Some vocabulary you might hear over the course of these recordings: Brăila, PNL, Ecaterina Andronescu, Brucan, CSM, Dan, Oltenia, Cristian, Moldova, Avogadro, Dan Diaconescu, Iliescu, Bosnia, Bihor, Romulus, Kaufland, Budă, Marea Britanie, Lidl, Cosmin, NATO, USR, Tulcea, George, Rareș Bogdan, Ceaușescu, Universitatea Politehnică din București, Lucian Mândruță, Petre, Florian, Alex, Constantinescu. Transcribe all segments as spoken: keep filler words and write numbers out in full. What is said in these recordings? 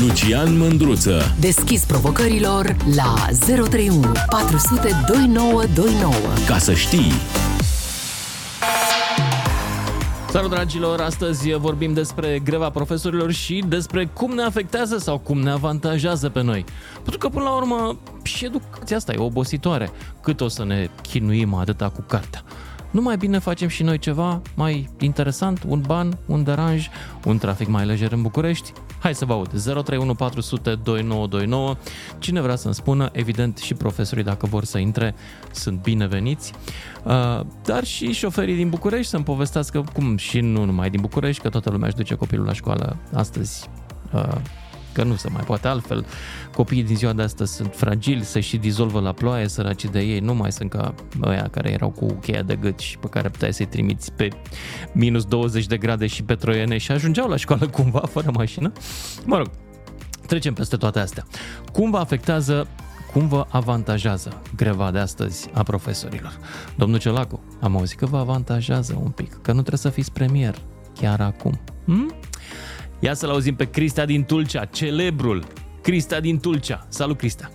Lucian Mândruță. Deschis provocărilor la zero trei unu patru sute douăzeci și nouă douăzeci și nouă. Ca să știi! Salut, dragilor! Astăzi vorbim despre greva profesorilor și despre cum ne afectează sau cum ne avantajează pe noi. Pentru că, până la urmă, și educația asta e obositoare. Cât o să ne chinuim atâta cu cartea? Nu mai bine facem și noi ceva mai interesant, un ban, un deranj, un trafic mai lejer în București? Hai să vă aud, zero trei unu patru sute douăzeci și nouă douăzeci și nouă. Cine vrea să-mi spună, evident și profesorii dacă vor să intre, sunt bineveniți, dar și șoferii din București să-mi povestească cum și nu numai din București, că toată lumea își duce copilul la școală astăzi, că nu se mai poate altfel. Copiii din ziua de astăzi sunt fragili, se și dizolvă la ploaie, săracii de ei, nu mai sunt ca ăia care erau cu cheia de gât și pe care puteai să-i trimiți pe minus douăzeci de grade și pe troiene și ajungeau la școală cumva fără mașină. Mă rog, trecem peste toate astea. Cum vă afectează, cum vă avantajează greva de astăzi a profesorilor? Domnul Ciolacu, am auzit că vă avantajează un pic, că nu trebuie să fiți premier chiar acum. Hm? Ia să-l auzim pe Crista din Tulcea, celebrul Crista din Tulcea. Salut, Crista!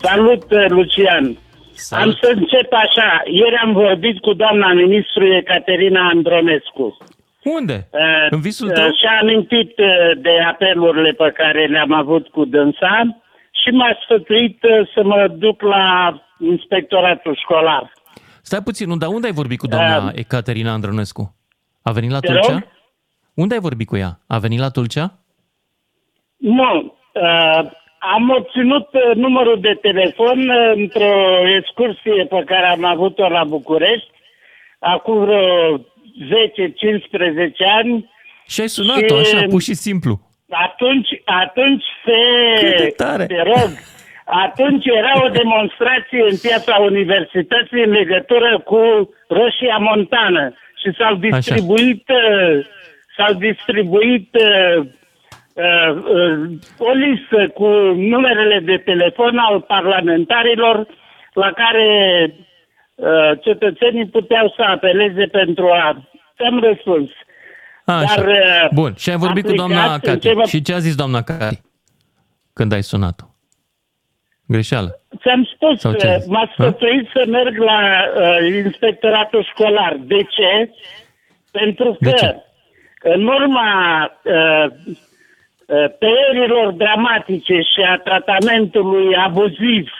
Salut, Lucian! Salut. Am să încep așa. Ieri am vorbit cu doamna ministru Ecaterina Andronescu. Unde? Uh, În visul tău? Și-a amintit de apelurile pe care le-am avut cu dânsa și m-a sfătuit să mă duc la inspectoratul școlar. Stai puțin, nu, dar unde ai vorbit cu doamna uh, Ecaterina Andronescu? A venit la Tulcea? Rog? Unde ai vorbit cu ea? A venit la Tulcea? Nu. Uh, am obținut numărul de telefon într-o excursie pe care am avut-o la București acum vreo zece cincisprezece ani. Și ai sunat-o și așa, pur și simplu. Atunci, atunci se... Te rog. Atunci era o demonstrație în Piața Universității în legătură cu Roșia Montană și s-au distribuit... Așa. S-au distribuit uh, uh, uh, o listă cu numerele de telefon al parlamentarilor la care uh, cetățenii puteau să apeleze pentru a... Am răspuns. Așa. Dar, uh, bun. Și ai vorbit cu doamna Cati. Ceva... Și ce a zis doamna Cati când ai sunat-o? Greșeală. Ți-am spus că m-a sfătuit să merg la uh, inspectoratul școlar. De ce? Pentru că... De ce? În urma uh, tăierilor dramatice și a tratamentului abuziv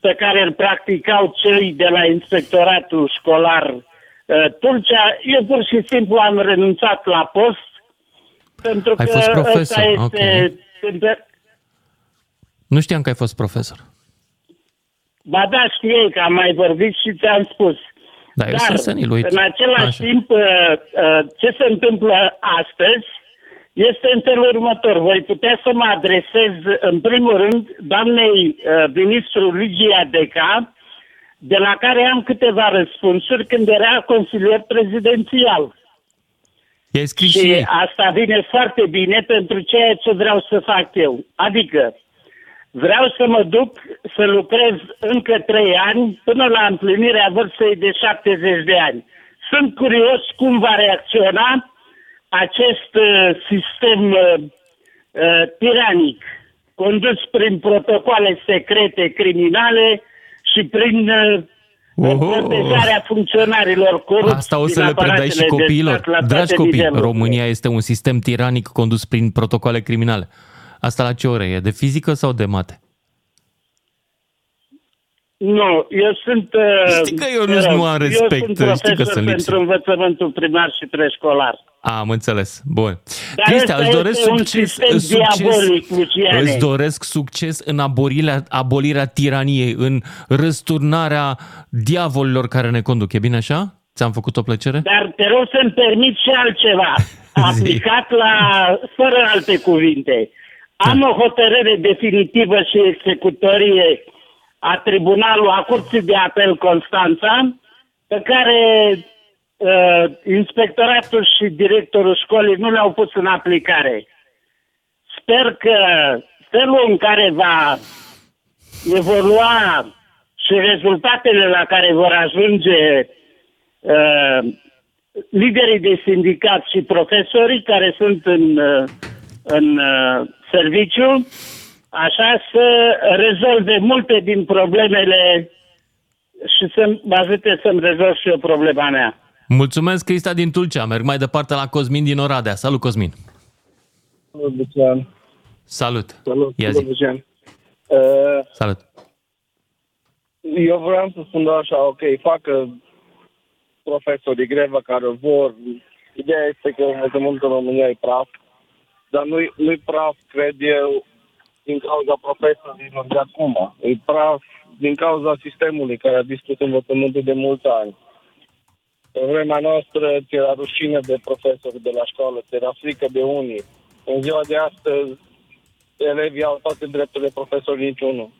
pe care îl practicau cei de la inspectoratul școlar uh, Tulcea, eu pur și simplu am renunțat la post pentru ai că ăsta este... Okay. Tâmper... Nu știam că ai fost profesor. Ba da, știi că am mai vorbit și ți-am spus. Da, dar, în același Așa. timp, ce se întâmplă astăzi este în felul următor. Voi putea să mă adresez, în primul rând, doamnei ministru Ligia Deca, de la care am câteva răspunsuri când era consilier prezidențial. I-ai scris și, și asta vine foarte bine pentru ceea ce vreau să fac eu. Adică, vreau să mă duc să lucrez încă trei ani până la împlinirea vârstei de șaptezeci de ani. Sunt curios cum va reacționa acest uh, sistem uh, uh, tiranic, condus prin protocoale secrete criminale și prin uh, protejarea funcționarilor corupți. Asta o să le predai și copiilor. Dragi copii, România este un sistem tiranic condus prin protocoale criminale. Asta la ce ore e? De fizică sau de mate? Nu, eu sunt... Știi că eu nu, nu am respect. Eu sunt profesor pentru învățământul primar și preșcolar. A, am înțeles. Bun. Dar Cristi, îți doresc succes, succes, îți doresc succes în abolirea, abolirea tiraniei, în răsturnarea diavolilor care ne conduc. E bine așa? Ți-am făcut o plăcere? Dar te rog să-mi permit și altceva. Aplicat la... fără alte cuvinte. Am o hotărâre definitivă și executorie a tribunalului, a Curții de Apel Constanța, pe care uh, inspectoratul și directorul școlii nu le-au pus în aplicare. Sper că felul în care va evolua și rezultatele la care vor ajunge uh, liderii de sindicat și profesorii care sunt în... Uh, în uh, serviciu, așa să rezolve multe din problemele și să mă ajute să-mi rezolv și eu problema mea. Mulțumesc, Crista din Tulcea. Merg mai departe la Cosmin din Oradea. Salut, Cosmin! Salut, Lucian! Salut! Salut, Lucian! Uh, Salut! Eu vreau să spun doar așa, ok, facă profesorii grevă care vor. Ideea este că de mult în România e praf, dar nu-i, nu-i praf, cred eu, din cauza profesorilor de acum. E praf din cauza sistemului care a distrus învățământul de mulți ani. În vremea noastră ți era rușine de profesori de la școală, ți era frică de unii. În ziua de astăzi, elevii au toate drepturile, profesorii niciunul.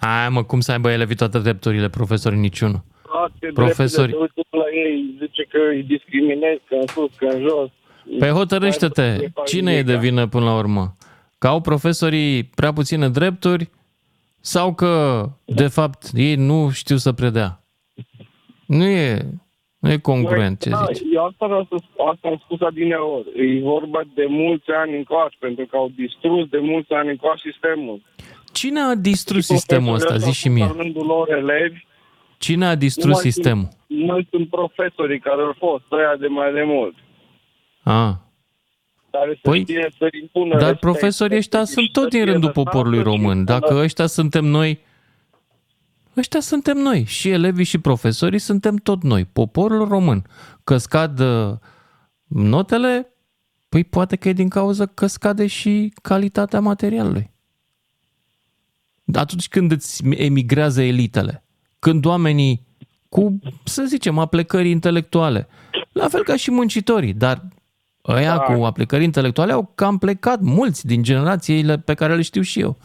Hai mă, cum să aibă elevii toate drepturile, profesorii niciunul? Toate profesorii. Drepturile, te uiți la ei, zice că îi discriminezi, că în sus, că în jos. Păi hotărăște-te, cine e de vină până la urmă? Că au profesorii prea puține drepturi sau că, de fapt, ei nu știu să predea? Nu e... Nu e congruent ce da, zici. Eu asta, asta am spus adineori. E vorba de mulți ani încoace, pentru că au distrus de mulți ani încoace sistemul. Cine a distrus și sistemul ăsta? Zici și mie. Lor elevi, Cine a distrus sistemul? Mulți sunt profesorii care au fost, trăia de mai de mult. Ah. Care păi, să impună dar profesorii ăștia sunt tot din rândul poporului român. Dacă ăștia suntem noi... Ăștia suntem noi, și elevii și profesorii suntem tot noi, poporul român. Că scad notele, păi poate că e din cauza că scade și calitatea materialului. Atunci când îți emigrează elitele, când oamenii cu, să zicem, aplecări intelectuale, la fel ca și muncitorii, dar ăia cu aplecări intelectuale au cam plecat mulți din generațiile pe care le știu și eu.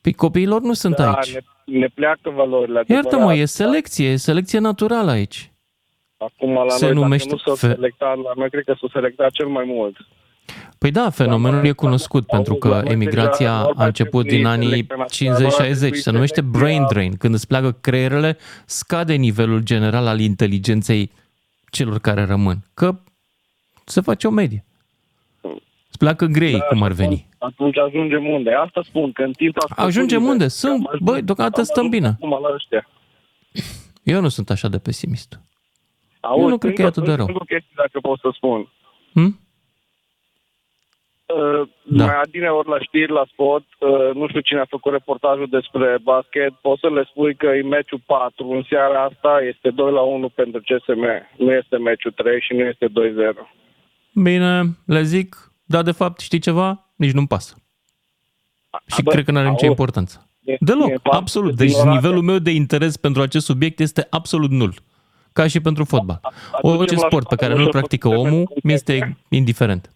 Păi copiilor nu sunt da, aici. Ne, ne pleacă valorile. Iartă-mă, e selecție, e selecție naturală aici. Acum la Se noi, numește... nu s-o selectat, la noi cred că s-o selectat cel mai mult. Păi da, fenomenul da, e cunoscut, da, pentru că emigrația a început din anii cincizeci șaizeci. Se numește brain drain. Când îți pleacă creierele, scade nivelul general al inteligenței celor care rămân. Că se face o medie. Îți pleacă grei, da, cum ar veni. Atunci ajungem unde? Asta spun, că în timp... Ajungem unde? Sunt, băi, deocamdată stăm bine. Eu nu sunt așa de pesimist. Auzi, eu nu cred că e atât de rău. Chestii, dacă pot să spun. Hmm? Uh, da. Mai adineori la știri, la spot, uh, nu știu cine a făcut reportajul despre basket, poți să le spui că e meciul patru în seara asta, este doi la unu pentru C S M. Nu este meciul trei și nu este doi zero. Bine, le zic... Dar, de fapt, știi ceva? Nici nu-mi pasă. Și bă, cred că n-are nicio importanță. Deloc, absolut. Deci nivelul meu de interes pentru acest subiect este absolut nul. Ca și pentru fotbal. Orice sport pe care nu-l practică omul, mi-este indiferent.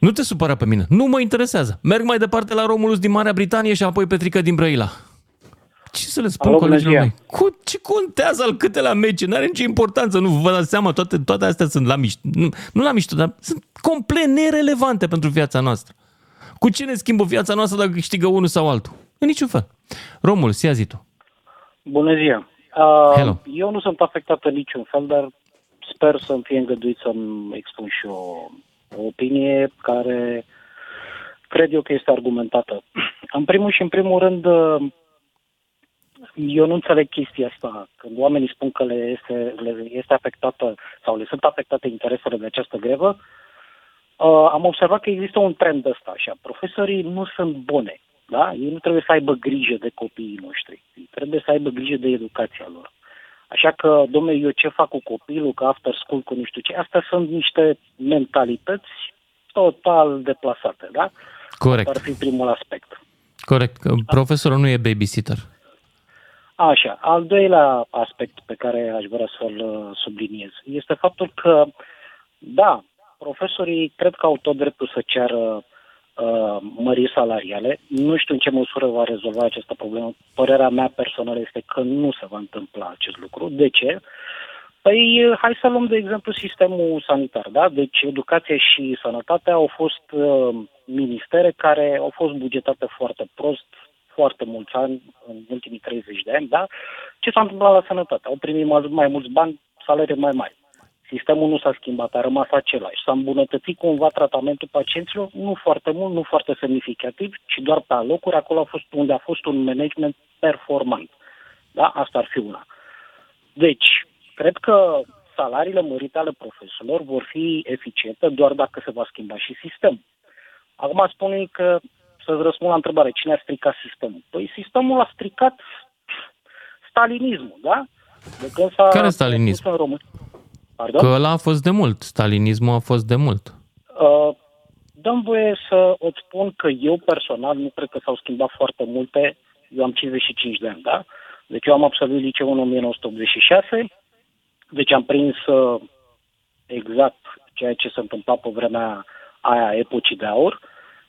Nu te supăra pe mine. Nu mă interesează. Merg mai departe la Romulus din Marea Britanie și apoi Petrică din Brăila. Ce să le spun colegilor mei? Cu, ce contează al câtelea meci? N-are nicio importanță, nu vă dați seama, toate, toate astea sunt la mișto. Nu, nu la mișto, dar sunt complet nerelevante pentru viața noastră. Cu ce ne schimbă viața noastră dacă câștigă unul sau altul? În niciun fel. Romulus, ia zi tu. Bună ziua. Uh, eu nu sunt afectat în niciun fel, dar sper să-mi fie îngăduit să-mi expun și o, o opinie care cred eu că este argumentată. În primul și în primul rând... Uh, Eu nu înțeleg chestia asta. Când oamenii spun că le este, le este afectată sau le sunt afectate interesele de această grevă, uh, am observat că există un trend ăsta, așa. Profesorii nu sunt bune, da? Ei nu trebuie să aibă grijă de copiii noștri. Ei trebuie să aibă grijă de educația lor. Așa că, dom'le, eu ce fac cu copilul, că after school, cu nu știu ce, astea sunt niște mentalități total deplasate, da? Corect. Asta ar fi primul aspect. Corect. Profesorul nu e babysitter. Așa, al doilea aspect pe care aș vrea să-l subliniez este faptul că, da, profesorii cred că au tot dreptul să ceară uh, măriri salariale. Nu știu în ce măsură va rezolva această problemă. Părerea mea personală este că nu se va întâmpla acest lucru. De ce? Păi hai să luăm, de exemplu, sistemul sanitar, da? Deci educația și sănătatea au fost uh, ministere care au fost bugetate foarte prost, foarte mulți ani, în ultimii treizeci de ani, da? Ce s-a întâmplat la sănătate? Au primit mai mulți bani, salarii mai mari. Sistemul nu s-a schimbat, a rămas același. S-a îmbunătățit cumva tratamentul pacienților, nu foarte mult, nu foarte semnificativ, ci doar pe alocuri, acolo a fost unde a fost un management performant. Da? Asta ar fi una. Deci, cred că salariile mărite ale profesorilor vor fi eficiente doar dacă se va schimba și sistemul. Acum spune că, să-ți răspund la întrebare, cine a stricat sistemul? Păi sistemul a stricat stalinismul, da? De când s-a Care stalinism? În România. Pardon? Că ăla a fost de mult, stalinismul a fost de mult. Uh, dăm voie să îți spun că eu personal nu cred că s-au schimbat foarte multe, eu am cincizeci și cinci de ani, da? Deci eu am absolvit liceul în nouăsprezece optzeci și șase, deci am prins uh, exact ceea ce se întâmpla pe vremea aia, epocii de aur,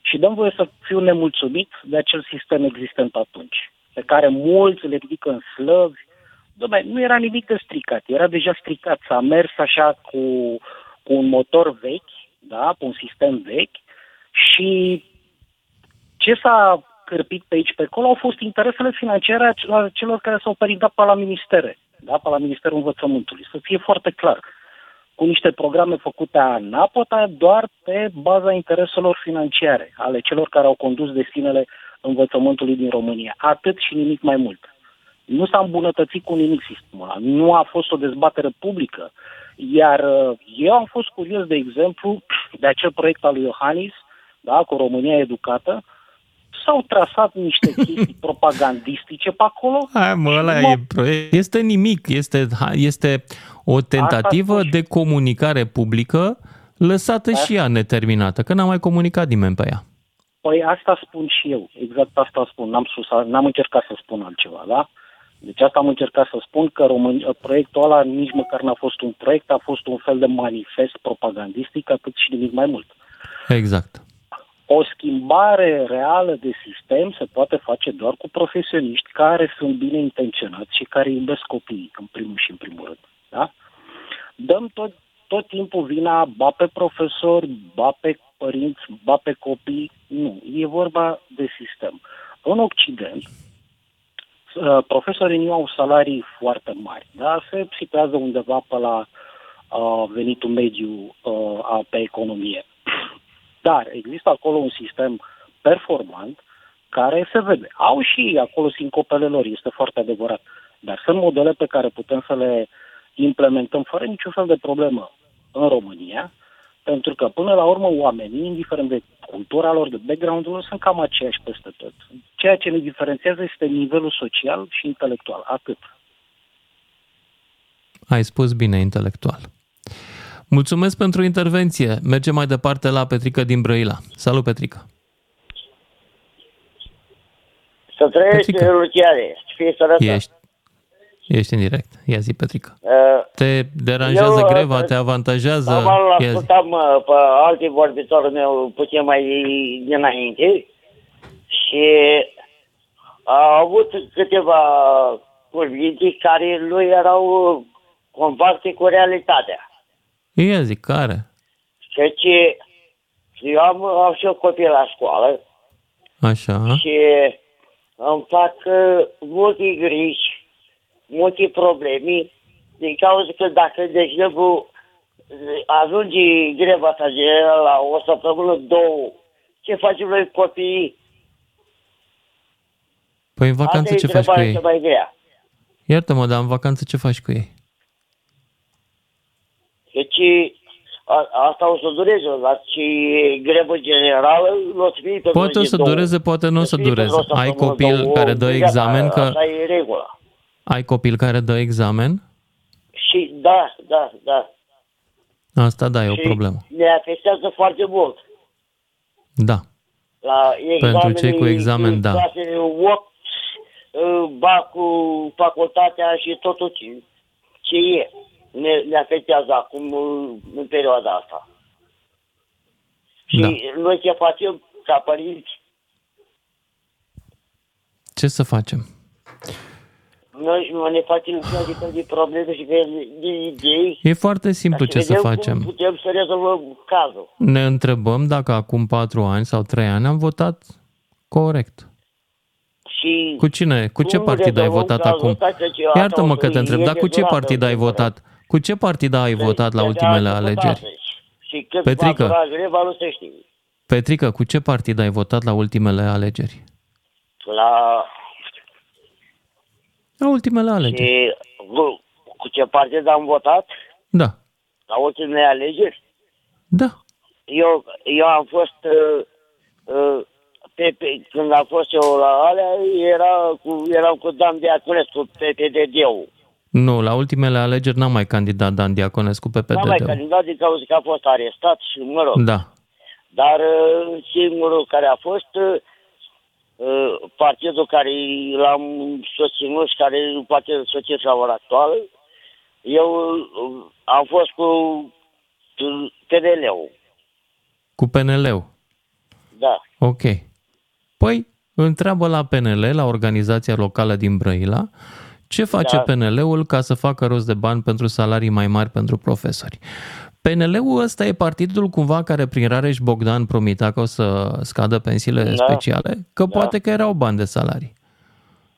și dăm voie să fiu nemulțumit de acel sistem existent atunci, pe care mulți le ridică în slăvi. Dom'le, nu era nimic de stricat, era deja stricat, s-a mers așa cu, cu un motor vechi, da, cu un sistem vechi, și ce s-a cârpit pe aici, pe acolo, au fost interesele financiare a celor care s-au perindat pe la ministere, da, pe la Ministerul Învățământului, să fie foarte clar, cu niște programe făcute a napota doar pe baza intereselor financiare ale celor care au condus destinele învățământului din România, atât și nimic mai mult. Nu s-a îmbunătățit cu nimic sistemul ăla. Nu a fost o dezbatere publică. Iar eu am fost curios, de exemplu, de acel proiect al lui Iohannis, da, cu România educată, s-au trasat niște chestii propagandistice pe acolo. Hai mă, ăla e proiect. Este nimic. Este, este o tentativă de comunicare publică lăsată și ea neterminată, că n-a mai comunicat nimeni pe ea. Păi asta spun și eu. Exact asta spun. N-am, sus, n-am încercat să spun altceva, da? Deci asta am încercat să spun, că România, proiectul ăla nici măcar n-a fost un proiect, a fost un fel de manifest propagandistic, atât și nimic mai mult. Exact. O schimbare reală de sistem se poate face doar cu profesioniști care sunt bine intenționați și care iubesc copiii, în primul și în primul rând. Da? Dăm tot, tot timpul vina, ba pe profesori, ba pe părinți, ba pe copii. Nu, e vorba de sistem. În Occident, profesorii nu au salarii foarte mari, da? Se situează undeva pe la uh, venitul mediu uh, pe economie. Dar există acolo un sistem performant care se vede. Au și acolo sincopele lor, este foarte adevărat. Dar sunt modele pe care putem să le implementăm fără niciun fel de problemă în România, pentru că până la urmă oamenii, indiferent de cultura lor, de background-ul lor, sunt cam aceiași peste tot. Ceea ce ne diferențează este nivelul social și intelectual. Atât. Ai spus bine, intelectual. Mulțumesc pentru intervenție. Mergem mai departe la Petrică din Brăila. Salut, Petrică! Să trăiești, Luciane, să fii sărătă. Ești, ești în direct. Ia zi, Petrică. Uh, te deranjează eu, greva, te avantajează? Am ascultat pe alții vorbitori meu puțin mai dinainte și a avut câteva cuvinte care lui erau compacte cu realitatea. Ia zic, care? Căci eu am, am și eu copii la școală. Așa. Și îmi fac multe griji, multe probleme, din cauza că dacă, de exemplu, ajunge greva asta la o săptămână, două, ce facem noi copiii? Păi în vacanță ce faci cu ei? Mai grea. Iartă-mă, dar în vacanță ce faci cu ei? Deci a, asta o să dureze, dar și grevă generală nu o să fie pe Poate o să două. dureze, poate nu o să dureze. Ai copil două, care dă examen? Că... Asta e regula. Ai copil care dă examen? Și da, da, da. Asta da, e și o problemă. Ne afectează foarte mult. Da. La Pentru cei cu examen, da. opt, ba cu facultatea și totul ce e. Ne, ne afectează acum în perioada asta. Și da. Noi ce facem ca părinți? Ce să facem? Noi nu ne facem niciodată de probleme și de idei. E foarte simplu ce să facem. Putem să rezolvăm cazul. Ne întrebăm dacă acum patru ani sau trei ani am votat corect. Și cu cine? Cu ce partid ai votat acum? Iartă-mă că te întreb, dar cu ce partid ai votat? Cu ce partid ai de votat la ultimele alegeri? Și cât Petrică, nu se știe. Petrică, cu ce partid ai votat la ultimele alegeri? La... La ultimele alegeri. Și, nu, cu ce partid am votat? Da. La ultimele alegeri? Da. Eu, eu am fost... Uh, uh, pe, pe, când am fost eu la alea, era cu, erau cu Dan Diaconescu, P P D D-ul. Nu, la ultimele alegeri n-am mai candidat Dan Diaconescu pe P D D. N-am mai candidat din cauza că a fost arestat și mă rog. Da. Dar singurul care a fost, partidul care l-am susținut și care e partidul socialist la ora actuală, eu am fost cu P N L-ul. Cu P N L-ul? Da. Ok. Păi, întreabă la P N L, la organizația locală din Brăila, ce face da. P N L-ul ca să facă rost de bani pentru salarii mai mari pentru profesori? P N L-ul ăsta e partidul cumva care prin Rareș Bogdan promita că o să scadă pensiile da. speciale, că da. poate că erau bani de salarii.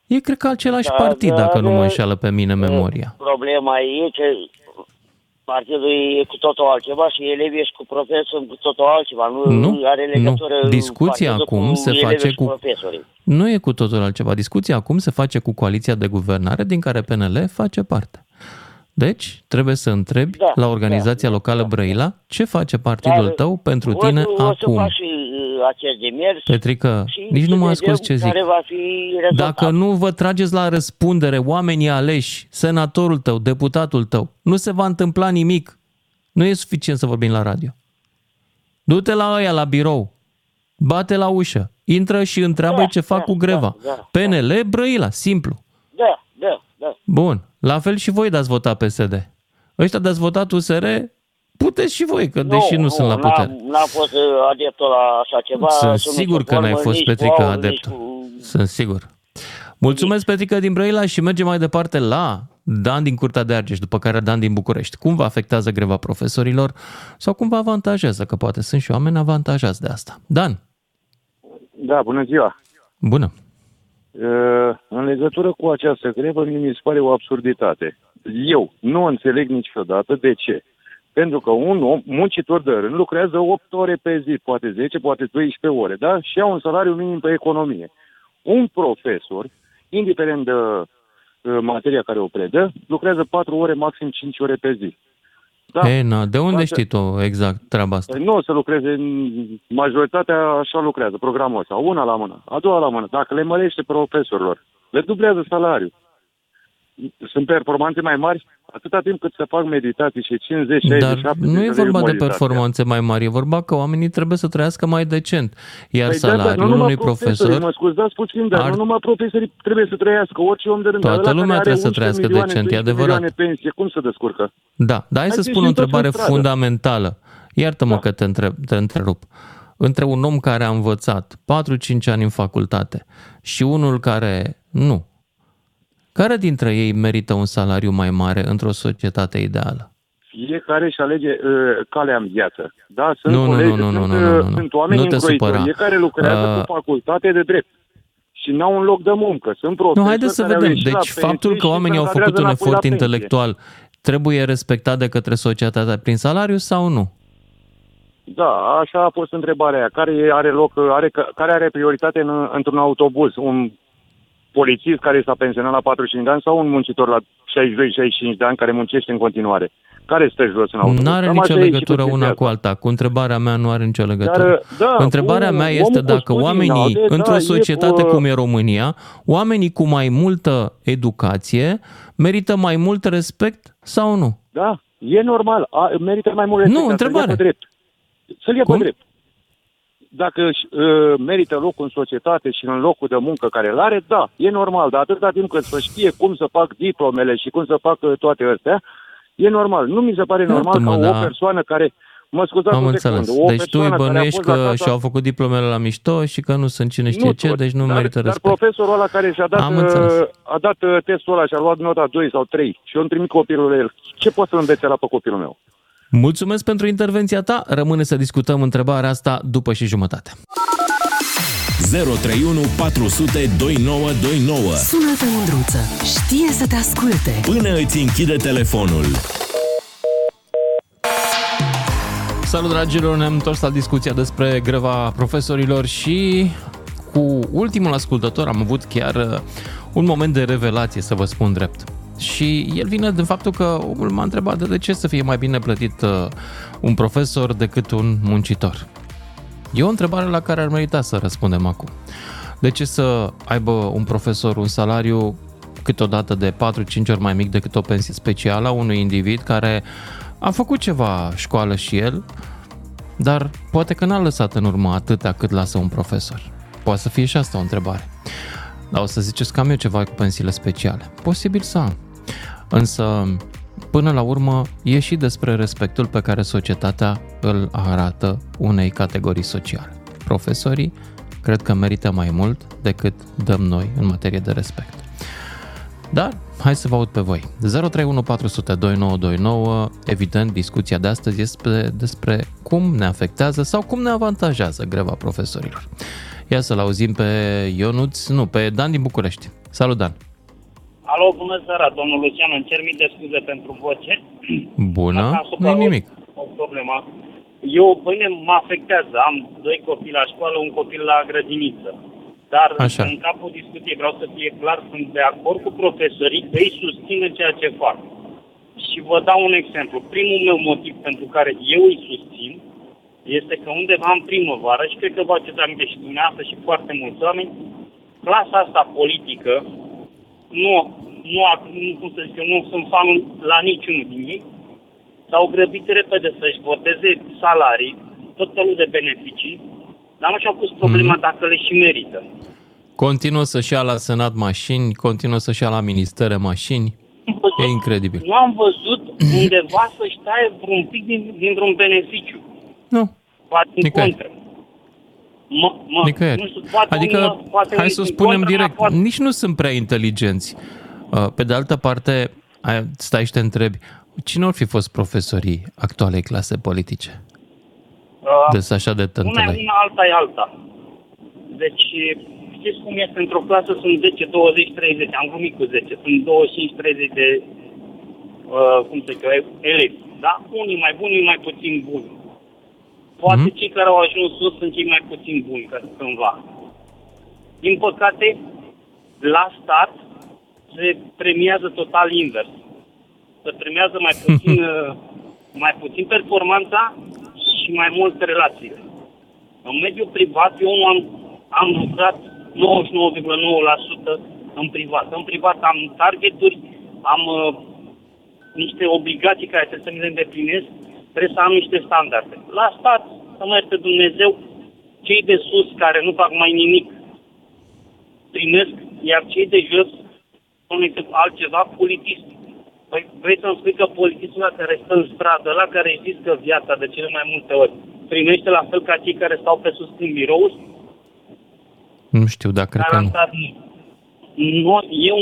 E cred că același da, partid, dacă da, nu mă înșeală pe mine memoria. Problema e că partidul e cu totul altceva și elevii ești cu profesori cu totul altceva. Nu, nu are legătură nu. Discuția acum se face cu... Profesorii. Nu e cu totul altceva. Discuția acum se face cu coaliția de guvernare din care P N L face parte. Deci, trebuie să întrebi da, la organizația da, locală da, Brăila ce face partidul dar, tău pentru tine o, acum. O și, uh, Petrică, și nici nu mă ascult ce zic. Dacă nu vă trageți la răspundere oamenii aleși, senatorul tău, deputatul tău, nu se va întâmpla nimic. Nu e suficient să vorbim la radio. Du-te la ăia, la birou, bate la ușă, intră și întreabă da, ce fac da, cu greva. Da, da, P N L, Brăila, simplu. Da, da, da. Bun. La fel și voi dați vota P S D. Ăștia dați votat U S R, puteți și voi, că deși nu, nu sunt la putere. Nu, n-am fost adeptul la așa ceva. Sunt sigur că n-ai fost, Petrică, adeptul. Cu... Sunt sigur. Mulțumesc, Petrică, din Brăila și mergem mai departe la Dan din Curtea de Argeș, după care Dan din București. Cum vă afectează greva profesorilor sau cum vă avantajează? Că poate sunt și oameni avantajați de asta. Dan. Da, bună ziua. Bună. În legătură cu această grevă, mi se pare o absurditate. Eu nu înțeleg niciodată de ce. Pentru că un om, muncitor de rând, lucrează opt ore pe zi, poate zece, poate douăsprezece ore, da? Și ia un salariu minim pe economie. Un profesor, indiferent de materia care o predă, lucrează patru ore, maxim cinci ore pe zi. Da. E, na, de unde da, știi tu exact treaba asta? Nu o să lucreze, majoritatea așa lucrează, programul ăsta, una la mână, a doua la mână. Dacă le mărește profesorilor, le dublează salariul. Sunt performanțe mai mari atâta timp cât se fac meditații și cincizeci, șaizeci, șaptezeci. Nu e vorba de performanțe mai mari, e vorba că oamenii trebuie să trăiască mai decent. Iar păi salariul unui profesor... Mă scuzați puțin, dar ar... nu numai profesorii trebuie să trăiască, orice om de rând. Toată lumea trebuie să trăiască decent, e adevărat. Pensie, cum se descurcă? Da, dar hai să spun o întrebare fundamentală. Iartă-mă da. că te, între... te întrerup. Între un om care a învățat patru-cinci ani în facultate și unul care nu, care dintre ei merită un salariu mai mare într-o societate ideală? Fiecare își alege uh, calea în viață. Da, sunt nu, colegi, nu, nu, sunt, nu, nu, nu, nu. Sunt oameni încroitori care lucrează uh... cu facultate de drept și n-au un loc de muncă. Sunt profesori. Nu, haideți să vedem. Deci faptul că oamenii au făcut un efort intelectual trebuie respectat de către societatea prin salariu sau nu? Da, așa a fost întrebarea aia. Care are loc, are, care are prioritate în, într-un autobuz? Un polițist care s-a pensionat la patruzeci și cinci de ani sau un muncitor la șaizeci și doi șaizeci și cinci de ani care muncește în continuare? Care stă jos în auto? Nu are nicio legătură una cu alta. Cu întrebarea mea nu are nicio legătură. Dar, da, întrebarea mea este dacă oamenii, de, într-o da, societate e, cum e România, oamenii cu mai multă educație merită mai mult respect sau nu? Da, e normal. A, merită mai mult respect. Nu, întrebare. Să-l ia pe drept. Să-l ia pe drept. Dacă uh, merită locul în societate și în locul de muncă care îl are, da, e normal, dar atâta timp cât să știe cum să fac diplomele și cum să fac toate astea, e normal. Nu mi se pare normal ca da. o persoană care... Mă scuzați am un înțeles. Secund, deci tu îi bănuiești că acasă... și-au făcut diplomele la mișto și că nu sunt cine știe nu ce, tot, deci nu dar, merită respect. Dar profesorul ăla care și-a dat, a dat testul ăla și-a luat nota doi sau trei și eu îmi trimit copilul el, ce poate să învețe la pe copilul meu? Mulțumesc pentru intervenția ta. Rămâne să discutăm întrebarea asta după și jumătate. zero trei unu patru zero zero doi nouă doi nouă. Sună-te, Mândruță. Știe să te asculte. Până îți închide telefonul. Salut, dragilor! Ne-am întors la discuția despre greva profesorilor și cu ultimul ascultător am avut chiar un moment de revelație, să vă spun drept. Și el vine din faptul că omul m-a întrebat de ce să fie mai bine plătit un profesor decât un muncitor. E o întrebare la care ar merita să răspundem acum. De ce să aibă un profesor un salariu câteodată de patru-cinci ori mai mic decât o pensie specială a unui individ care a făcut ceva școală și el, dar poate că n-a lăsat în urmă atâta cât lasă un profesor? Poate să fie și asta o întrebare. Dar o să ziceți că am eu ceva cu pensiile speciale. Posibil să am. Însă, până la urmă, e și despre respectul pe care societatea îl arată unei categorii sociale. Profesorii cred că merită mai mult decât dăm noi în materie de respect. Dar hai să vă aud pe voi. zero trei unu patru zero zero doi nouă doi nouă. Evident, discuția de astăzi este despre cum ne afectează sau cum ne avantajează greva profesorilor. Ia să-l auzim pe Ionuț, nu, pe Dan din București. Salut, Dan! Alo, bună seara, domnul Lucian, îmi cer mii de scuze pentru voce. Bună, nu-i nimic. O, o problemă. Eu, bine, mă afectează. Am doi copii la școală, un copil la grădiniță. Dar așa, în capul discuției vreau să fie clar, sunt de acord cu profesorii că ei susțin în ceea ce fac. Și vă dau un exemplu. Primul meu motiv pentru care eu îi susțin este că undeva în primăvară, și cred că vă aduceți aminte și dumneavoastră și foarte mulți oameni, clasa asta politică, nu, nu, nu cum să zic, eu nu sunt fan la niciunul din ei, s-au grăbit repede să-și voteze salarii, tot felul de beneficii, dar nu și-au pus problema mm. dacă le și merită. Continuă să-și ia la Senat mașini, continuă să-și ia la ministere mașini. E incredibil. Nu am văzut undeva să-și taie vreun pic din, dintr-un beneficiu. Nu. Poate în contră. Mă, mă, nu știu, poate adică, unul, poate hai să spunem direct, poate... nici nu sunt prea inteligenți. Pe de altă parte, stai și te întrebi, cine ar fi fost profesorii actualei clase politice? Deci așa de tântălăi. Una e una, alta e alta. Deci, știți cum este? Într-o clasă sunt zece, douăzeci, treizeci, am glumit cu zece, sunt douăzeci și cinci, treizeci de, uh, cum să zic eu, elevi. Da? Unii mai buni, unii mai puțin buni. Poate mm-hmm. cei care au ajuns sus sunt cei mai puțin buni, ca cândva. Din păcate, la stat se premiază total invers. Se premiază mai puțin, mai puțin performanța și mai mult relațiile. În mediul privat, eu am, am lucrat nouăzeci și nouă virgulă nouă la sută în privat. În privat am targeturi, am uh, niște obligații care trebuie să mi le îndeplinesc, trebuie să am niște standarde. La stat, să mă ierte Dumnezeu, cei de sus care nu fac mai nimic primesc, iar cei de jos sunt altceva politici. Păi vrei să-mi spui că politistul ăla care stă în stradă, la care îi riscă viața de cele mai multe ori, primește la fel ca cei care stau pe sus în birouri? Nu știu, dar cred că nu. nu. Eu,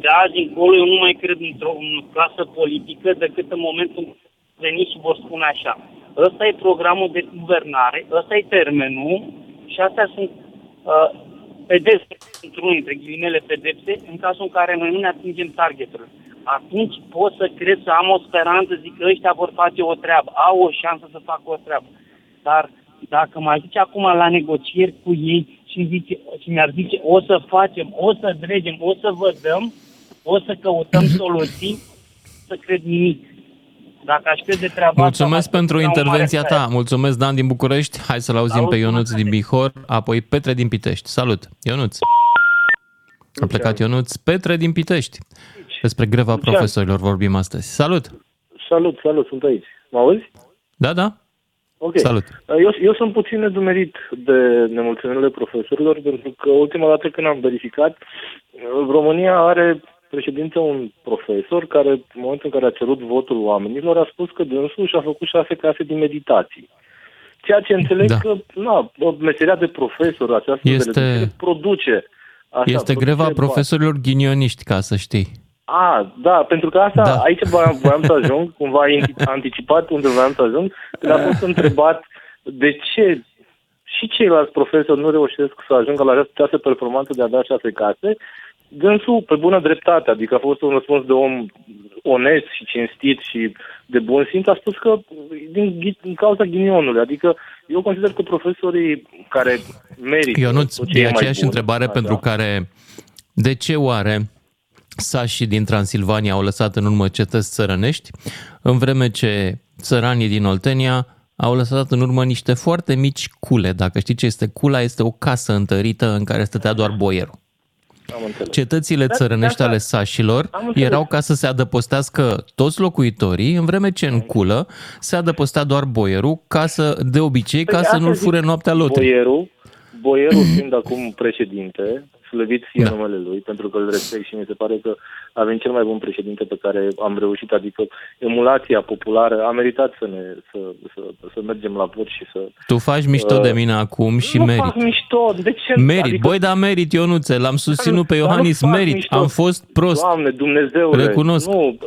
de azi încolo, eu nu mai cred într-o în clasă politică decât în momentul veni și vor spune așa. Ăsta e programul de guvernare, ăsta e termenul și astea sunt uh, pedepse, într-unul dintre ghilimele pedepse, în cazul în care noi nu ne atingem targetul. Atunci pot să cred, să am o speranță, zic că ăștia vor face o treabă, au o șansă să facă o treabă. Dar dacă mă zice acum la negocieri cu ei și, zice, și mi-ar zice o să facem, o să dregem, o să vă dăm, o să căutăm soluții, să cred nimic. Dacă aș crede treaba Mulțumesc asta, pentru intervenția ta. Aia. Mulțumesc, Dan din București. Hai să-l auzim Salut, pe Ionuț din Bihor, apoi Petre din Pitești. Salut, Ionuț! A plecat Ionuț. Petre din Pitești. Despre greva Lucian. profesorilor vorbim astăzi. Salut! Salut, salut, sunt aici. Mă auzi? Da, da. Ok. Salut. Eu, eu sunt puțin nedumerit de nemulțumirile profesorilor, pentru că ultima dată când am verificat, România are președinte un profesor care, în momentul în care a cerut votul oamenilor, a spus că dânsul și-a făcut șase clase din meditații. Ceea ce înțeleg da. că, na, meseria de profesor, această este... produce... Așa, este produce greva bani. profesorilor ghinioniști, ca să știi. A, da, pentru că asta, da. aici voiam să ajung, cumva anticipat unde voiam să ajung, când a fost întrebat de ce și ceilalți profesori nu reușesc să ajungă la această performanță de a da șase clase, Dânsul, pe bună dreptate, adică a fost un răspuns de om onest și cinstit și de bun simț, a spus că din, din cauza ghinionului, adică eu consider că profesorii care merită... Ionuț, e aceeași bun, întrebare da, pentru da. care, de ce oare sașii din Transilvania au lăsat în urmă cetăți țărănești, în vreme ce țăranii din Oltenia au lăsat în urmă niște foarte mici cule. Dacă știi ce este cula, este o casă întărită în care stătea doar boierul. Cetățile țărănești ale sașilor erau ca să se adăpostească toți locuitorii, în vreme ce în culă se adăpostea doar boierul, ca să, de obicei, ca păi să nu-l fure noaptea lotului. Boierul, boierul fiind acum președinte, slăvit fie da. numele lui, pentru că îl respect și mi se pare că avem cel mai bun președinte pe care am reușit, adică emulația populară a meritat să ne să, să, să mergem la vot și să... Tu faci mișto uh, de mine acum și nu merit. Nu fac mișto, de ce? Merit, adică... băi, da, merit, Ionuțe, l-am susținut pe Iohannis, merit, mișto. Am fost prost. Doamne, Dumnezeule, recunosc. Nu,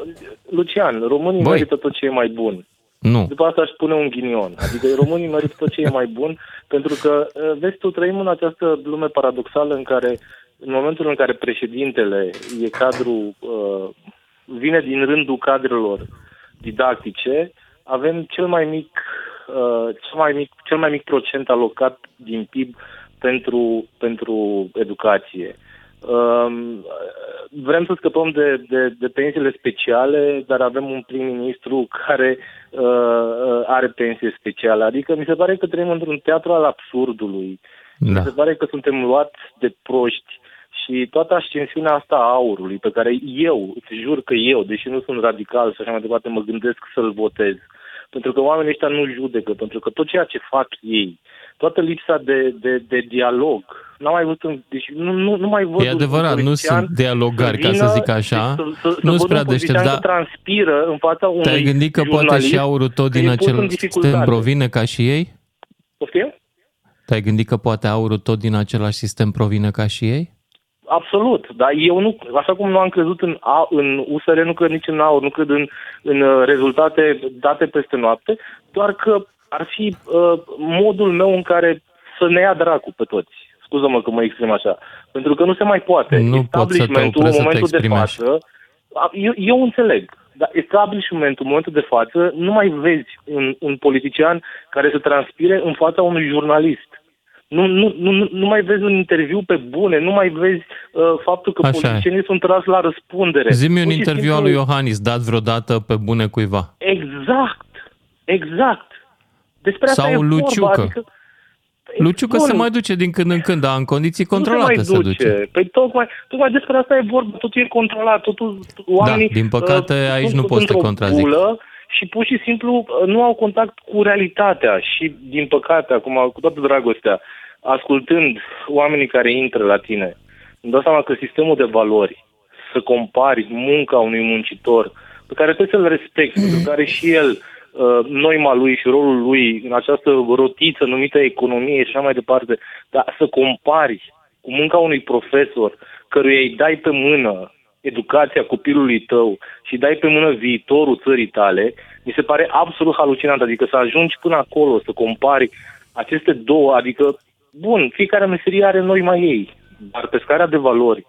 Lucian, românii băi. merită tot ce e mai bun. Nu. După asta aș pune un ghinion. Adică românii merită tot ce e mai bun, pentru că, vezi tu, trăim în această lume paradoxală în care, în momentul în care președintele e cadru, uh, vine din rândul cadrelor didactice, avem cel mai mic, uh, cel mai mic, cel mai mic procent alocat din P I B pentru, pentru educație. Vrem să scăpăm de, de, de pensiile speciale, dar avem un prim-ministru care uh, are pensie specială. Adică mi se pare că trăim într-un teatru al absurdului. Da. Mi se pare că suntem luați de proști și toată ascensiunea asta a aurului, pe care eu, îți jur că eu, deși nu sunt radical și așa mai departe, mă gândesc să-l votez. Pentru că oamenii ăștia nu judecă, pentru că tot ceea ce fac ei, toată lipsa de, de, de dialog, n-am mai văzut, deci nu, nu, nu mai văd... E adevărat, nu sunt dialogari, vină, ca să zic așa, să, să, nu-s prea deștept, dar... transpiră în fața unui te-ai gândit că poate și aurul tot din acel sistem provine ca și ei? Poftim? Te-ai gândit că poate aurul tot din același sistem provine ca și ei? Absolut, dar eu nu, așa cum nu am crezut în, A, în U S R, nu cred nici în aur, nu cred în, în rezultate date peste noapte, doar că ar fi uh, modul meu în care să ne ia dracu pe toți. Scuză-mă că mă exprim așa. Pentru că nu se mai poate. Nu pot să te opresc, în momentul de față, eu, eu înțeleg, dar establishmentul, în momentul de față, nu mai vezi un, un politician care se transpire în fața unui jurnalist. Nu, nu, nu, nu mai vezi un interviu pe bune, nu mai vezi uh, faptul că așa politicienii e. sunt trași la răspundere. Zi-mi un interviu al lui Iohannis dat vreodată pe bune cuiva. Exact, exact. Despre sau asta lui Ciucă. Adică, lui Ciucă se mai duce din când în când, dar în condiții controlate se, se duce. Păi tocmai, tocmai despre asta e vorba, totul e controlat, totul oamenii... Da, din păcate uh, aici nu poți să te contrazic. Bulă, și pur și simplu nu au contact cu realitatea și, din păcate, acum, cu toată dragostea, ascultând oamenii care intră la tine, îmi dau seama că sistemul de valori, să compari munca unui muncitor, pe care trebuie să-l respecti, pe care și el, noima lui și rolul lui în această rotiță numită economie și așa mai departe, dar să compari cu munca unui profesor căruia îi dai pe mână educația copilului tău și dai pe mână viitorul țării tale, mi se pare absolut halucinant. Adică să ajungi până acolo, să compari aceste două, adică, bun, fiecare meserie are noima ei, dar pe scara de valori,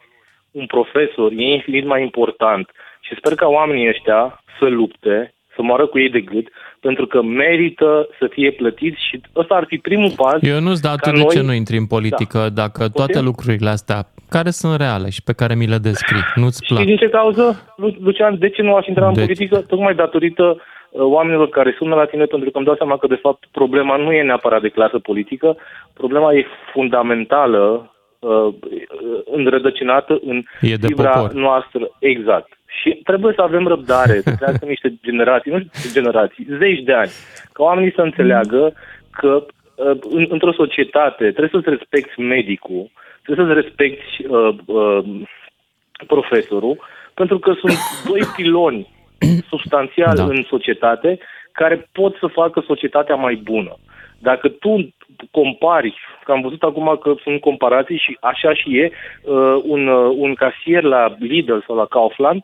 un profesor e infinit mai important și sper ca oamenii ăștia să lupte, să moară cu ei de gât, pentru că merită să fie plătiți și ăsta ar fi primul pas. Eu nu-ți dau noi... de ce nu intri în politică, da. Dacă Putem? toate lucrurile astea, care sunt reale și pe care mi le descrii, nu-ți plac. Și din ce cauză, Lucian, de ce nu aș intra de... în politică? Tocmai datorită oamenilor care sună la tine, pentru că îmi dau seama că, de fapt, problema nu e neapărat de clasă politică, problema e fundamentală, înrădăcinată în fibra noastră. Exact. Și trebuie să avem răbdare, să treacă niște generații, nu știu generații, zeci de ani, ca oamenii să înțeleagă că în, într-o societate trebuie să-ți respecti medicul, trebuie să-ți respecti uh, uh, profesorul, pentru că sunt doi piloni substanțiali da. în societate care pot să facă societatea mai bună. Dacă tu compari, că am văzut acum că sunt comparații și așa și e, uh, un, uh, un casier la Lidl sau la Kaufland